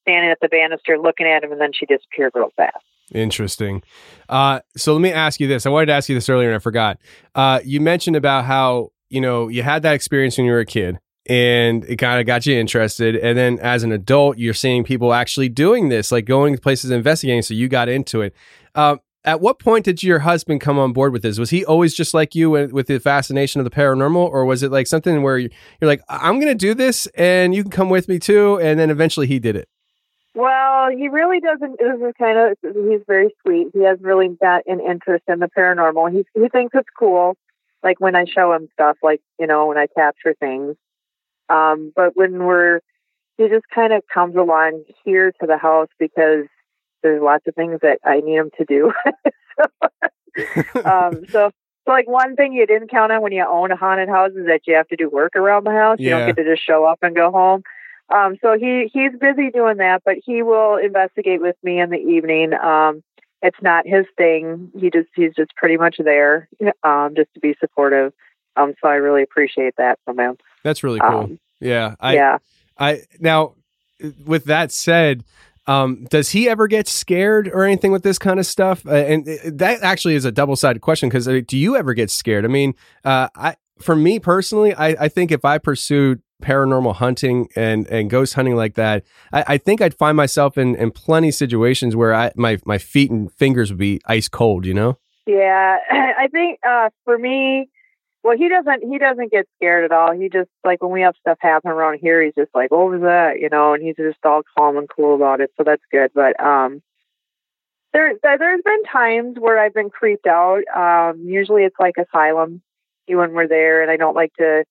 standing at the banister, looking at him, and then she disappeared real fast. Interesting. Uh, so let me ask you this. I wanted to ask you this earlier, and I forgot. Uh, you mentioned about how you know, you had that experience when you were a kid and it kind of got you interested. And then as an adult, you're seeing people actually doing this, like going to places and investigating. So you got into it. Um, at what point did your husband come on board with this? Was he always just like you with the fascination of the paranormal? Or was it like something where you're like, I'm going to do this and you can come with me too. And then eventually he did it. Well, he really doesn't, this is kind of, he's very sweet. He has really got an interest in the paranormal. He, he thinks it's cool. Like when I show him stuff, like, you know, when I capture things. Um, but when we're, he just kind of comes along here to the house because there's lots of things that I need him to do. so, um, so, so like one thing you didn't count on when you own a haunted house is that you have to do work around the house. Yeah. You don't get to just show up and go home. Um, so he, he's busy doing that, but he will investigate with me in the evening. Um, it's not his thing. He just he's just pretty much there um, just to be supportive. Um, so I really appreciate that from him. That's really cool. Um, yeah. I, yeah. I now, with that said, um, does he ever get scared or anything with this kind of stuff? Uh, and it, that actually is a double-sided question, because uh, do you ever get scared? I mean, uh, I for me personally, I, I think if I pursued paranormal hunting and, and ghost hunting like that, I, I think I'd find myself in, in plenty of situations where I my, my feet and fingers would be ice cold, you know? Yeah, I think uh, for me, well, he doesn't, he doesn't get scared at all. He just, like, when we have stuff happen around here, he's just like, what was that? You know, and he's just all calm and cool about it. So that's good. But um, there, there's been times where I've been creeped out. Um, usually it's like asylum when we're there, and I don't like to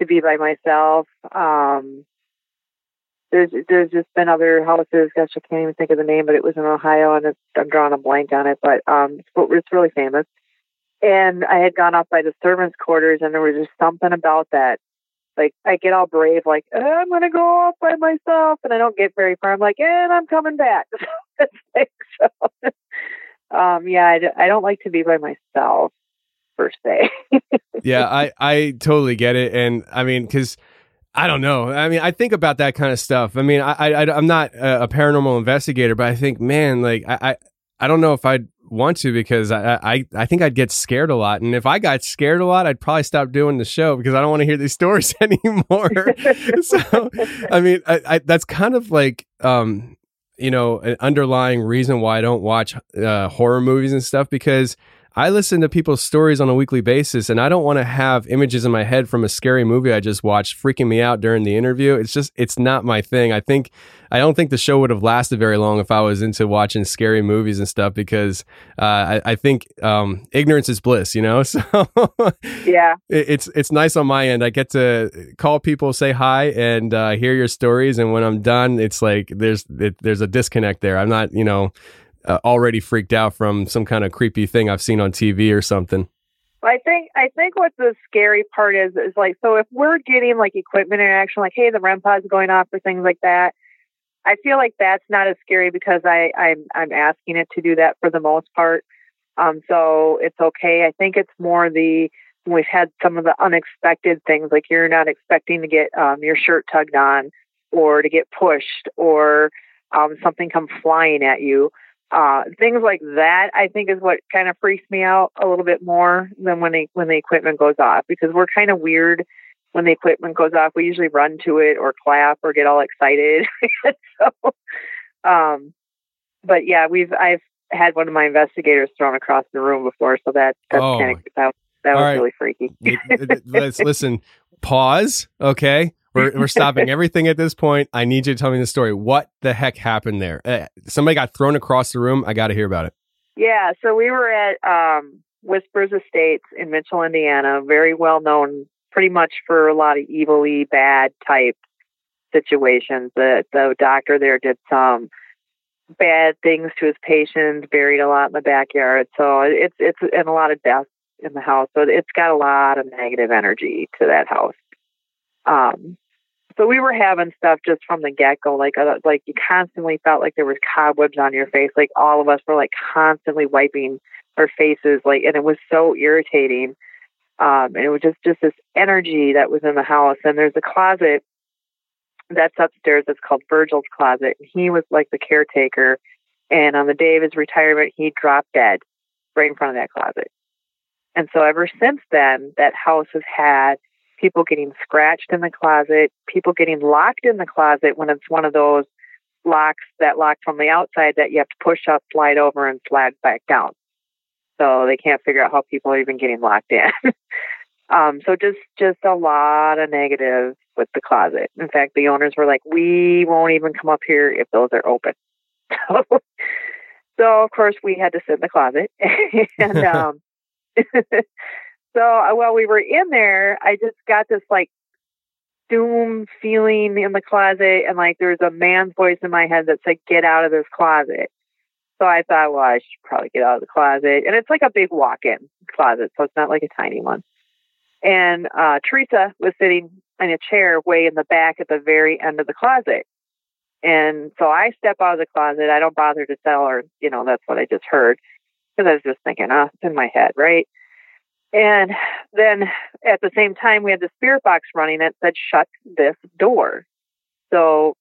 to be by myself. Um, there's there's just been other houses. Gosh, I can't even think of the name, but it was in Ohio, and it's, I'm drawing a blank on it, but um, it's, it's really famous. And I had gone off by the servants' quarters, and there was just something about that. Like, I get all brave, like, oh, I'm going to go off by myself, and I don't get very far. I'm like, and I'm coming back. so, um, yeah, I, I don't like to be by myself, per se. yeah, I, I totally get it. And I mean, because I don't know. I mean, I think about that kind of stuff. I mean, I, I, I'm not a, a paranormal investigator, but I think, man, like, I, I, I don't know if I'd want to, because I, I, I think I'd get scared a lot. And if I got scared a lot, I'd probably stop doing the show, because I don't want to hear these stories anymore. so, I mean, I, I, that's kind of like, um, you know, an underlying reason why I don't watch uh, horror movies and stuff, because I listen to people's stories on a weekly basis, and I don't want to have images in my head from a scary movie I just watched freaking me out during the interview. It's just, it's not my thing. I think, I don't think the show would have lasted very long if I was into watching scary movies and stuff, because uh, I, I think um, ignorance is bliss, you know? So yeah, it, it's, it's nice on my end. I get to call people, say hi, and uh, hear your stories. And when I'm done, it's like, there's, it, there's a disconnect there. I'm not, you know, Uh, already freaked out from some kind of creepy thing I've seen on T V or something. I think I think what the scary part is, is like, so if we're getting like equipment in action, like, hey, the R E M pod's going off or things like that, I feel like that's not as scary, because I, I'm, I'm asking it to do that for the most part. Um, so it's okay. I think it's more the, we've had some of the unexpected things, like you're not expecting to get um, your shirt tugged on, or to get pushed, or um, something come flying at you. Uh, things like that, I think, is what kind of freaks me out a little bit more than when they, when the equipment goes off, because we're kind of weird when the equipment goes off. We usually run to it or clap or get all excited. so, um, but yeah, we've I've had one of my investigators thrown across the room before, so that that's oh. kind of, that, that was right. really freaky. Let's listen. Pause. Okay. We're, we're stopping everything at this point. I need you to tell me the story. What the heck happened there? Uh, somebody got thrown across the room. I got to hear about it. Yeah. So we were at um, Whispers Estates in Mitchell, Indiana, very well known pretty much for a lot of evil-y, bad type situations. The, the doctor there did some bad things to his patients, buried a lot in the backyard. So it's, it's and a lot of death in the house. So it's got a lot of negative energy to that house. Um, so we were having stuff just from the get-go, like, uh, like you constantly felt like there was cobwebs on your face. Like, all of us were like constantly wiping our faces, like, and it was so irritating. Um, and it was just, just this energy that was in the house. And there's a closet that's upstairs that's called Virgil's closet. And he was like the caretaker. And on the day of his retirement, he dropped dead right in front of that closet. And so ever since then, that house has had people getting scratched in the closet, people getting locked in the closet when it's one of those locks that lock from the outside that you have to push up, slide over, and slide back down. So they can't figure out how people are even getting locked in. um, so just, just a lot of negatives with the closet. In fact, the owners were like, we won't even come up here if those are open. so, of course, we had to sit in the closet. and um So uh, while we were in there, I just got this like doom feeling in the closet, and like there was a man's voice in my head that said, "Get out of this closet." So I thought, well, I should probably get out of the closet, and it's like a big walk-in closet, so it's not like a tiny one. And uh, Teresa was sitting in a chair way in the back at the very end of the closet, And so I step out of the closet. I don't bother to tell her, you know, that's what I just heard, because I was just thinking, oh, it's in my head, right? And then at the same time, we had the spirit box running that said, shut this door. So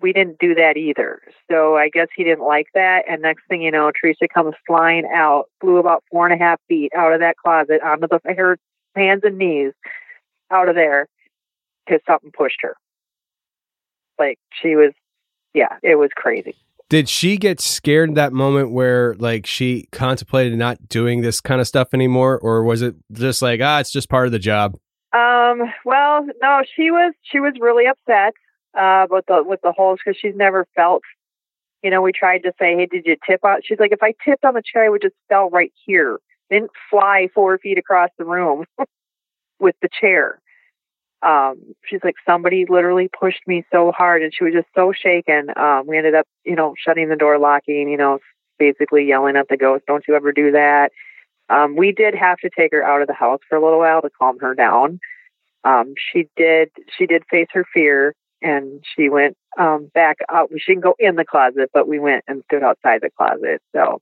we didn't do that either. So I guess he didn't like that. And next thing you know, Teresa comes flying out, flew about four and a half feet out of that closet onto the, her hands and knees out of there, because something pushed her. Like she was, yeah, it was crazy. Did she get scared in that moment where like she contemplated not doing this kind of stuff anymore? Or was it just like, ah, it's just part of the job? Um, well, no, she was, she was really upset uh, with the, with the holes, because she's never felt, you know, we tried to say, hey, did you tip out? She's like, if I tipped on the chair, I would just fell right here. Didn't fly four feet across the room with the chair. Um, she's like, somebody literally pushed me so hard, and she was just so shaken. Um, we ended up, you know, shutting the door, locking, you know, basically yelling at the ghost, don't you ever do that. Um, we did have to take her out of the house for a little while to calm her down. Um, she did, she did face her fear, and she went, um, back out. She didn't go in the closet, but we went and stood outside the closet. So,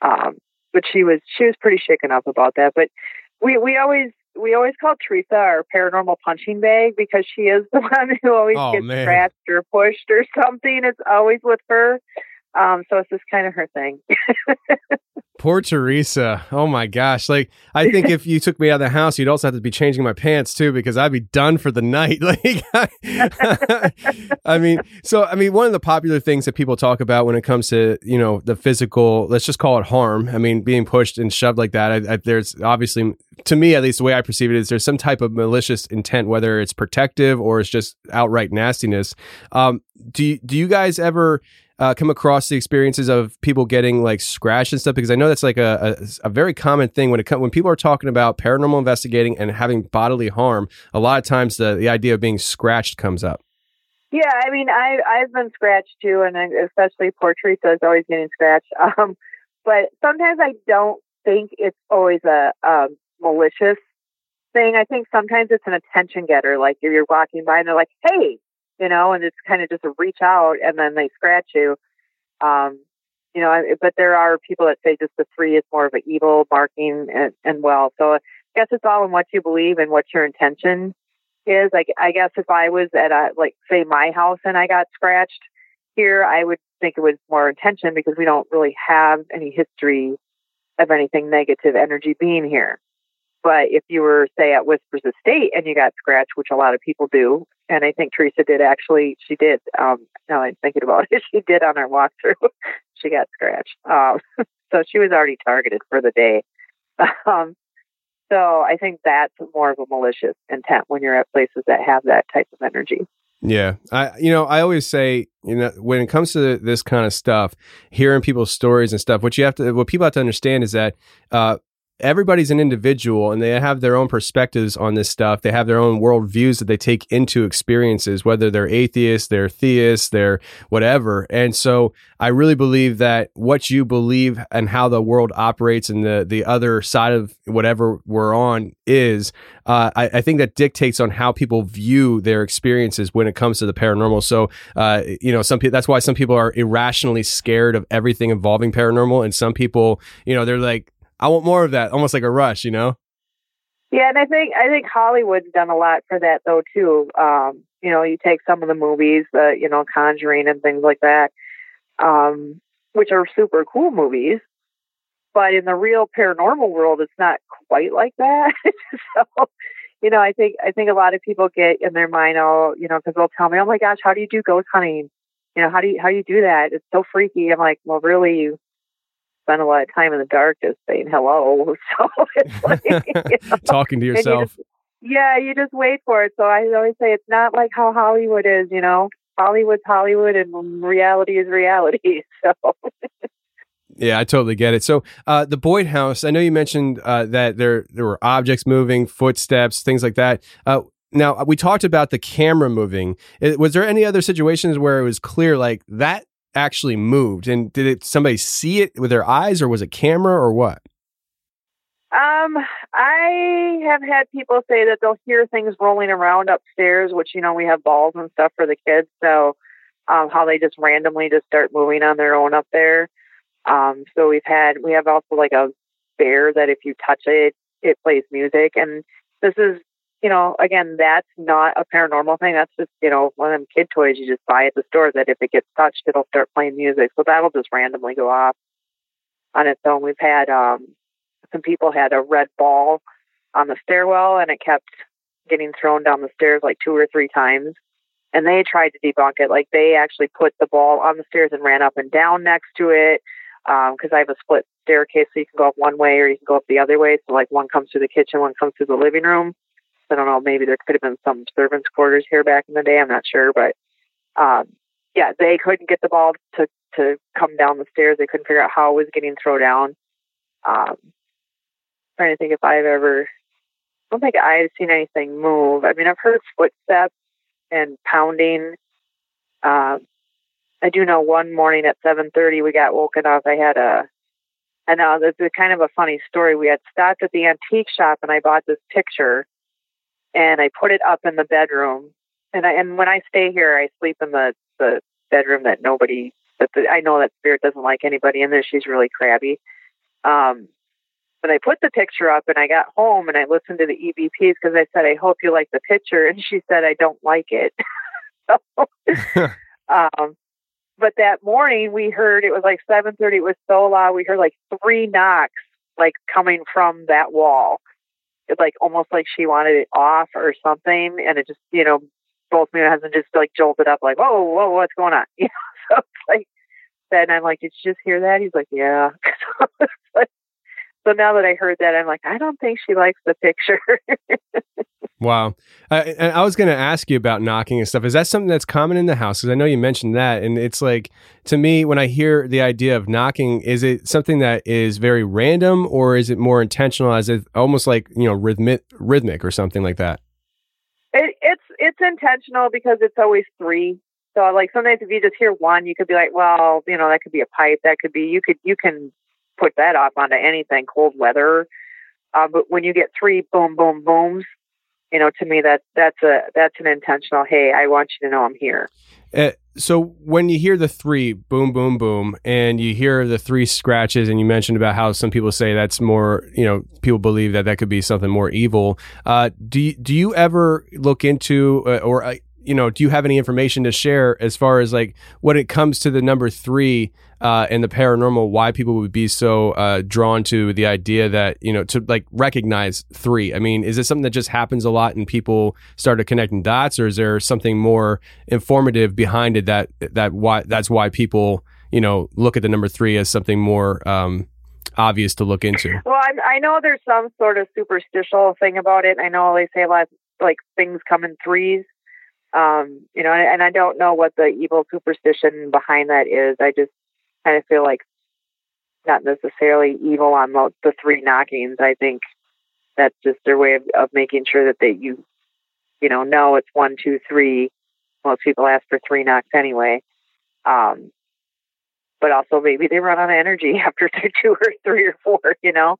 um, but she was, she was pretty shaken up about that, but we, we always, We always call Teresa our paranormal punching bag, because she is the one who always oh, gets man. scratched or pushed or something. It's always with her. Um, so it's just kind of her thing. Poor Teresa. Oh my gosh. Like, I think if you took me out of the house, you'd also have to be changing my pants too, because I'd be done for the night. Like, I, I mean, so, I mean, one of the popular things that people talk about when it comes to, you know, the physical, let's just call it harm. I mean, being pushed and shoved like that, I, I, there's obviously, to me, at least the way I perceive it, is there's some type of malicious intent, whether it's protective or it's just outright nastiness. Um, do you, do you guys ever, Uh, come across the experiences of people getting like scratched and stuff? Because I know that's like a, a, a very common thing when it comes, when people are talking about paranormal investigating and having bodily harm, a lot of times the, the idea of being scratched comes up. Yeah. I mean, I, I've been scratched too. And I, especially poor Teresa is always getting scratched. Um, but sometimes I don't think it's always a, a malicious thing. I think sometimes it's an attention getter. Like if you're walking by and they're like, hey, you know, and it's kind of just a reach out and then they scratch you. Um, you know, I, but there are people that say just the three is more of an evil marking and, and well, so I guess it's all in what you believe and what your intention is. Like, I guess if I was at a, like say my house and I got scratched here, I would think it was more intention, because we don't really have any history of anything negative energy being here. But if you were, say, at Whispers Estate and you got scratched, which a lot of people do, and I think Teresa did actually, she did, um, now I'm thinking about it, she did on our walkthrough, she got scratched. Um, so she was already targeted for the day. Um, so I think that's more of a malicious intent when you're at places that have that type of energy. Yeah. I, you know, I always say, you know, when it comes to this kind of stuff, hearing people's stories and stuff, what you have to, what people have to understand is that, uh, everybody's an individual and they have their own perspectives on this stuff. They have their own worldviews that they take into experiences, whether they're atheists, they're theists, they're whatever. And so I really believe that what you believe and how the world operates and the, the other side of whatever we're on is, uh, I, I think that dictates on how people view their experiences when it comes to the paranormal. So, uh, you know, some people, that's why some people are irrationally scared of everything involving paranormal. And some people, you know, they're like, I want more of that, almost like a rush, you know? Yeah, and I think I think Hollywood's done a lot for that, though, too. Um, you know, you take some of the movies, the, you know, Conjuring and things like that, um, which are super cool movies, but in the real paranormal world, it's not quite like that. So, you know, I think I think a lot of people get in their mind, oh, you know, because they'll tell me, oh my gosh, how do you do ghost hunting? You know, how do you, how do you do that? It's so freaky. I'm like, well, really, you spend a lot of time in the dark just saying hello. So it's like, you know, talking to yourself. You just, yeah, you just wait for it. So I always say it's not like how Hollywood is, you know. Hollywood's Hollywood and reality is reality. So yeah, I totally get it. So uh, the Boyd House, I know you mentioned uh, that there there were objects moving, footsteps, things like that. Uh, now, we talked about the camera moving. It, was there any other situations where it was clear like that actually moved, and did it somebody see it with their eyes, or was it camera, or what? Um, I have had people say that they'll hear things rolling around upstairs, which, you know, we have balls and stuff for the kids, so um, how they just randomly just start moving on their own up there. Um, so we've had, we have also like a bear that if you touch it, it plays music. And this is, you know, again, that's not a paranormal thing. That's just, you know, one of them kid toys you just buy at the store that if it gets touched, it'll start playing music. So that'll just randomly go off on its own. We've had, um, some people had a red ball on the stairwell and it kept getting thrown down the stairs like two or three times. And they tried to debunk it. Like they actually put the ball on the stairs and ran up and down next to it. Um, cause I have a split staircase, so you can go up one way or you can go up the other way. So like one comes through the kitchen, one comes through the living room. I don't know, maybe there could have been some servants' quarters here back in the day. I'm not sure, but um, yeah, they couldn't get the ball to, to come down the stairs. They couldn't figure out how it was getting thrown down. Um, trying to think if I've ever, I don't think I've seen anything move. I mean, I've heard footsteps and pounding. Um, I do know one morning at seven thirty, we got woken up. I had a, I know this is kind of a funny story. We had stopped at the antique shop and I bought this picture and I put it up in the bedroom. And I, and when I stay here, I sleep in the, the bedroom that nobody, that the, I know that spirit doesn't like anybody in there. She's really crabby. Um, but I put the picture up and I got home and I listened to the E V Ps because I said, I hope you like the picture. And she said, I don't like it. So, um, but that morning we heard, it was like seven thirty. It was so loud. We heard like three knocks, like coming from that wall. It like almost like she wanted it off or something. And it just, you know, both me and my husband just like jolted up like, whoa, whoa, what's going on? You know, so it's like, then I'm like, did you just hear that? He's like, yeah. So, like, so now that I heard that, I'm like, I don't think she likes the picture. Wow. Uh, and I was going to ask you about knocking and stuff. Is that something that's common in the house? Because I know you mentioned that. And it's like, to me, when I hear the idea of knocking, is it something that is very random or is it more intentional as it almost like, you know, rhythmic, rhythmic or something like that? It, it's it's intentional because it's always three. So like sometimes if you just hear one, you could be like, well, you know, that could be a pipe. That could be, you could, you can put that up onto anything, cold weather. Uh, but when you get three boom, boom, booms, you know, to me, that that's a that's an intentional, hey, I want you to know I'm here. Uh, so when you hear the three boom, boom, boom, and you hear the three scratches, and you mentioned about how some people say that's more, you know, people believe that that could be something more evil. Uh, do, you, do you ever look into uh, or, uh, you know, do you have any information to share as far as like when it comes to the number three uh, and the paranormal, why people would be so uh, drawn to the idea that, you know, to like recognize three? I mean, is it something that just happens a lot and people started connecting dots, or is there something more informative behind it that that why that's why people, you know, look at the number three as something more um, obvious to look into? Well, I, I know there's some sort of superstitious thing about it. I know they say a lot of, like things come in threes. Um, you know, and I don't know what the evil superstition behind that is. I just kind of feel like not necessarily evil on the, the three knockings. I think that's just their way of, of making sure that they, you, you know, know it's one, two, three. Most people ask for three knocks anyway. Um, but also maybe they run out of energy after two or three or four, you know,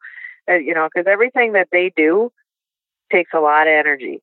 uh, you know, cause everything that they do takes a lot of energy.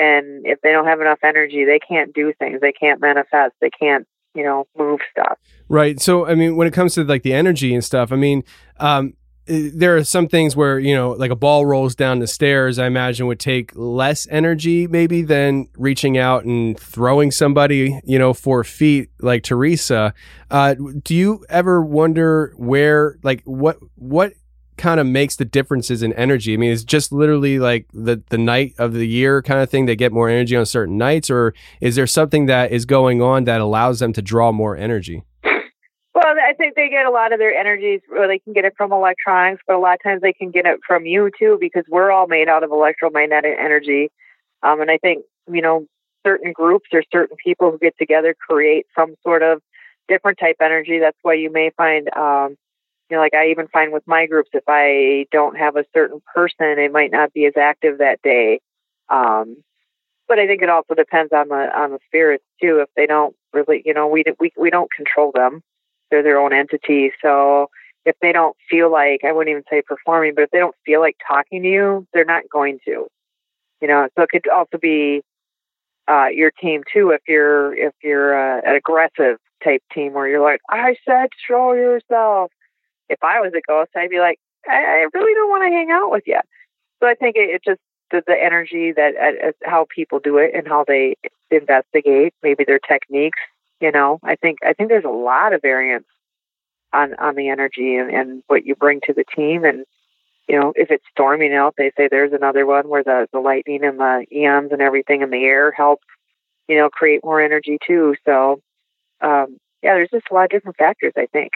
And if they don't have enough energy, they can't do things. They can't manifest. They can't, you know, move stuff. Right. So, I mean, when it comes to like the energy and stuff, I mean, um, there are some things where, you know, like a ball rolls down the stairs, I imagine would take less energy maybe than reaching out and throwing somebody, you know, four feet like Teresa. Uh, do you ever wonder where, like what, what, kind of makes the differences in energy? I mean, it's just literally like the the night of the year kind of thing. They get more energy on certain nights, or is there something that is going on that allows them to draw more energy? Well, I think they get a lot of their energies, or they can get it from electronics, but a lot of times they can get it from you too, because we're all made out of electromagnetic energy. Um, and I think, you know, certain groups or certain people who get together create some sort of different type energy. That's why you may find, um, you know, like I even find with my groups, if I don't have a certain person, it might not be as active that day. Um, but I think it also depends on the on the spirits too. If they don't really, you know, we we we don't control them; they're their own entity. So if they don't feel like, I wouldn't even say performing, but if they don't feel like talking to you, they're not going to. You know, so it could also be uh, your team too. If you're if you're uh, an aggressive type team where you're like, I said, show yourself. If I was a ghost, I'd be like, I, I really don't want to hang out with you. So I think it, it just the, the energy that uh, how people do it and how they investigate, maybe their techniques. You know, I think I think there's a lot of variance on on the energy and, and what you bring to the team. And you know, if it's storming out, they say there's another one where the, the lightning and the eons and everything in the air help, you know, create more energy too. So, um, yeah, there's just a lot of different factors, I think.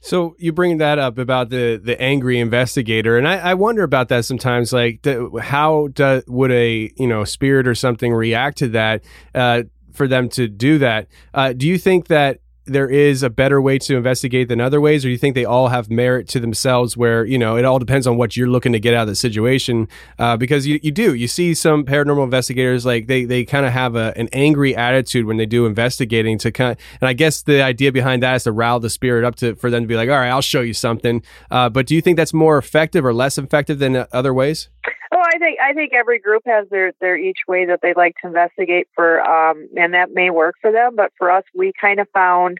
So you bring that up about the, the angry investigator. And I, I wonder about that sometimes, like the, how do, would a, you know, spirit or something react to that uh, for them to do that? Uh, do you think that there is a better way to investigate than other ways, or you think they all have merit to themselves where, you know, it all depends on what you're looking to get out of the situation? Uh, because you, you do, you see some paranormal investigators, like they, they kind of have a, an angry attitude when they do investigating to kind of, and I guess the idea behind that is to rile the spirit up to, for them to be like, all right, I'll show you something. Uh, but do you think that's more effective or less effective than other ways? Oh, I think, I think every group has their, their each way that they like to investigate for, um, and that may work for them, but for us, we kind of found,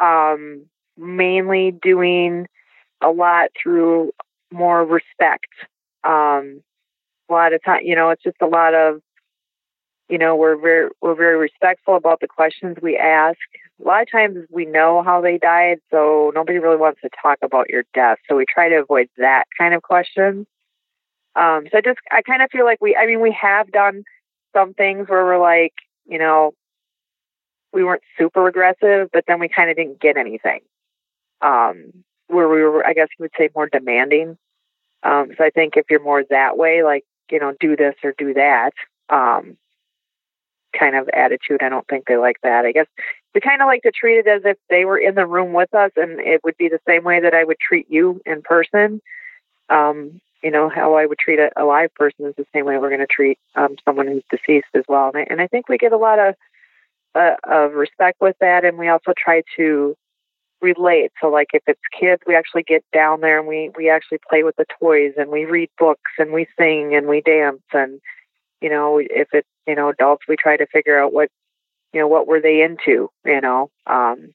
um, mainly doing a lot through more respect. Um, a lot of time, you know, it's just a lot of, you know, we're very, we're very respectful about the questions we ask. A lot of times we know how they died, so nobody really wants to talk about your death. So we try to avoid that kind of question. Um, so I just, I kind of feel like we, I mean, we have done some things where we're like, you know, we weren't super aggressive, but then we kind of didn't get anything, um, where we were, I guess you would say, more demanding. Um, so I think if you're more that way, like, you know, do this or do that, um, kind of attitude, I don't think they like that. I guess we kind of like to treat it as if they were in the room with us, and it would be the same way that I would treat you in person. Um, You know, how I would treat a, a live person is the same way we're going to treat um, someone who's deceased as well. And I, and I think we get a lot of, uh, of respect with that. And we also try to relate. So, like, if it's kids, we actually get down there and we, we actually play with the toys and we read books and we sing and we dance. And, you know, if it's, you know, adults, we try to figure out what, you know, what were they into, you know. Um,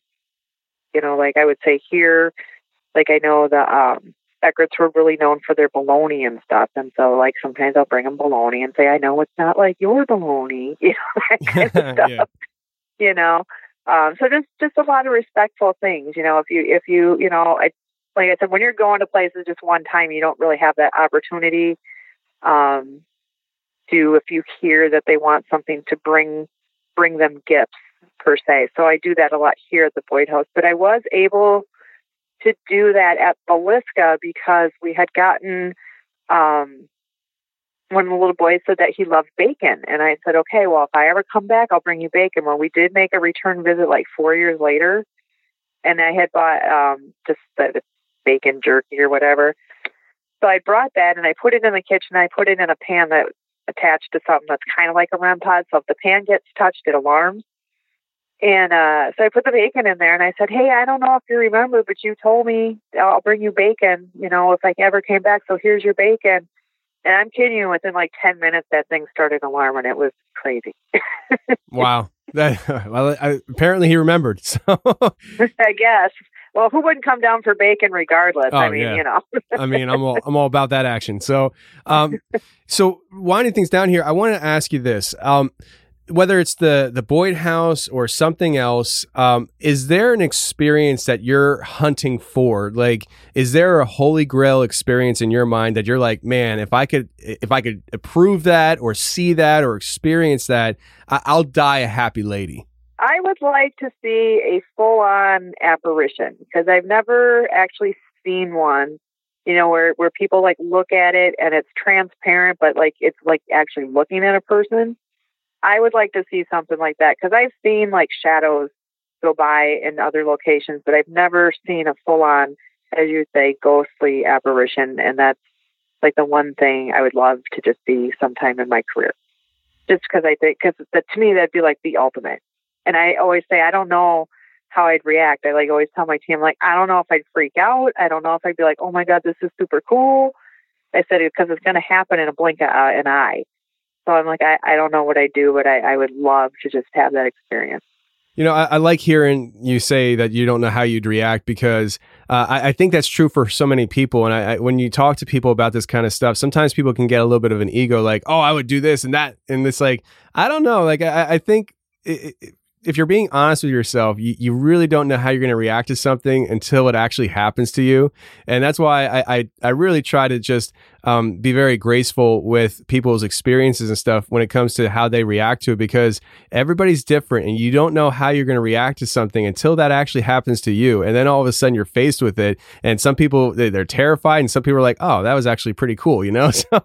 you know, like I would say here, like I know the... Um, Eckerts were really known for their bologna and stuff, and so like sometimes I'll bring them bologna and say, I know it's not like your bologna, you know, that kind of stuff. Yeah. You know, um, so just just a lot of respectful things. You know, if you if you you know, I, like I said, when you're going to places just one time, you don't really have that opportunity. Um, to if you hear that they want something to bring bring them gifts per se. So I do that a lot here at the Boyd House, but I was able to do that at Villisca because we had gotten, um, one of the little boys said that he loved bacon. And I said, okay, well, if I ever come back, I'll bring you bacon. Well, we did make a return visit like four years later. And I had bought, um, just the bacon jerky or whatever. So I brought that and I put it in the kitchen. I put it in a pan that attached to something that's kind of like a R E M pod. So if the pan gets touched, it alarms. And uh, so I put the bacon in there and I said, hey, I don't know if you remember, but you told me I'll bring you bacon, you know, if I ever came back. So here's your bacon. And I'm kidding you, within like ten minutes, that thing started an alarm and it was crazy. Wow. That, well, I, apparently he remembered. So I guess. Well, who wouldn't come down for bacon regardless? Oh, I mean, yeah. You know. I mean, I'm all, I'm all about that action. So, um, so winding things down here, I want to ask you this. Um, Whether it's the, the Boyd House or something else, um, is there an experience that you're hunting for? Like, is there a holy grail experience in your mind that you're like, man, if I could, if I could approve that or see that or experience that, I- I'll die a happy lady? I would like to see a full on apparition, because I've never actually seen one, you know, where, where people like look at it and it's transparent, but like, it's like actually looking at a person. I would like to see something like that, because I've seen like shadows go by in other locations, but I've never seen a full-on, as you say, ghostly apparition. And that's like the one thing I would love to just be sometime in my career, just because I think, because to me, that'd be like the ultimate. And I always say, I don't know how I'd react. I like always tell my team, like, I don't know if I'd freak out. I don't know if I'd be like, oh my God, this is super cool. I said, because it's going to happen in a blink of an eye. So I'm like, I, I don't know what I do, but I, I would love to just have that experience. You know, I, I like hearing you say that you don't know how you'd react, because uh, I, I think that's true for so many people. And I, I, when you talk to people about this kind of stuff, sometimes people can get a little bit of an ego, like, oh, I would do this and that. And it's like, I don't know. Like, I, I think it, it, if you're being honest with yourself, you, you really don't know how you're going to react to something until it actually happens to you. And that's why I, I, I really try to just um, be very graceful with people's experiences and stuff when it comes to how they react to it, because everybody's different and you don't know how you're going to react to something until that actually happens to you. And then all of a sudden you're faced with it. And some people, they're terrified, and some people are like, oh, that was actually pretty cool, you know? So...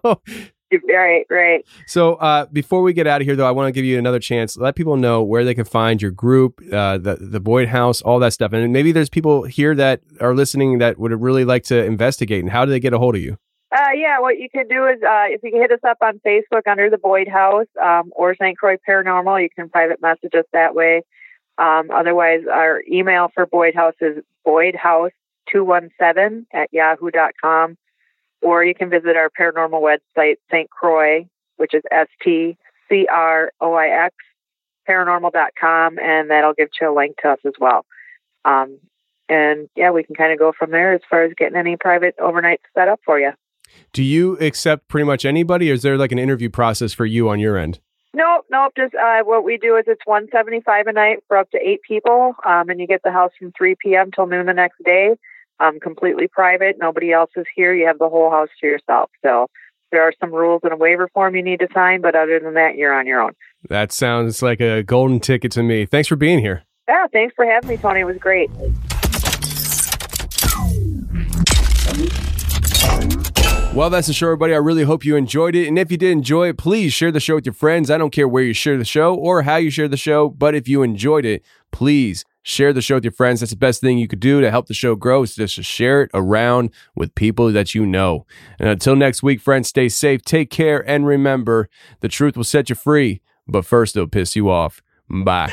Right, right. So uh, before we get out of here, though, I want to give you another chance. Let people know where they can find your group, uh, the the Boyd House, all that stuff. And maybe there's people here that are listening that would really like to investigate. And how do they get a hold of you? Uh, yeah, what you can do is uh, if you can hit us up on Facebook under the Boyd House um, or Saint Croix Paranormal, you can private message us that way. Um, otherwise, our email for Boyd House is boydhouse two one seven at yahoo dot com. Or you can visit our paranormal website, Saint Croix, which is S T C R O I X, paranormal dot com, and that'll give you a link to us as well. Um, and, yeah, we can kind of go from there as far as getting any private overnight set up for you. Do you accept pretty much anybody, or is there like an interview process for you on your end? Nope, nope. Just uh, what we do is it's one hundred seventy-five dollars a night for up to eight people, um, and you get the house from three p.m. till noon the next day. Um, completely private. Nobody else is here. You have the whole house to yourself. So there are some rules and a waiver form you need to sign, but other than that, you're on your own. That sounds like a golden ticket to me. Thanks for being here. Yeah, thanks for having me, Tony. It was great. Well, that's the show, everybody. I really hope you enjoyed it. And if you did enjoy it, please share the show with your friends. I don't care where you share the show or how you share the show, but if you enjoyed it, please share the show with your friends. That's the best thing you could do to help the show grow, is just to share it around with people that you know. And until next week, friends, stay safe, take care, and remember, the truth will set you free, but first it'll piss you off. Bye.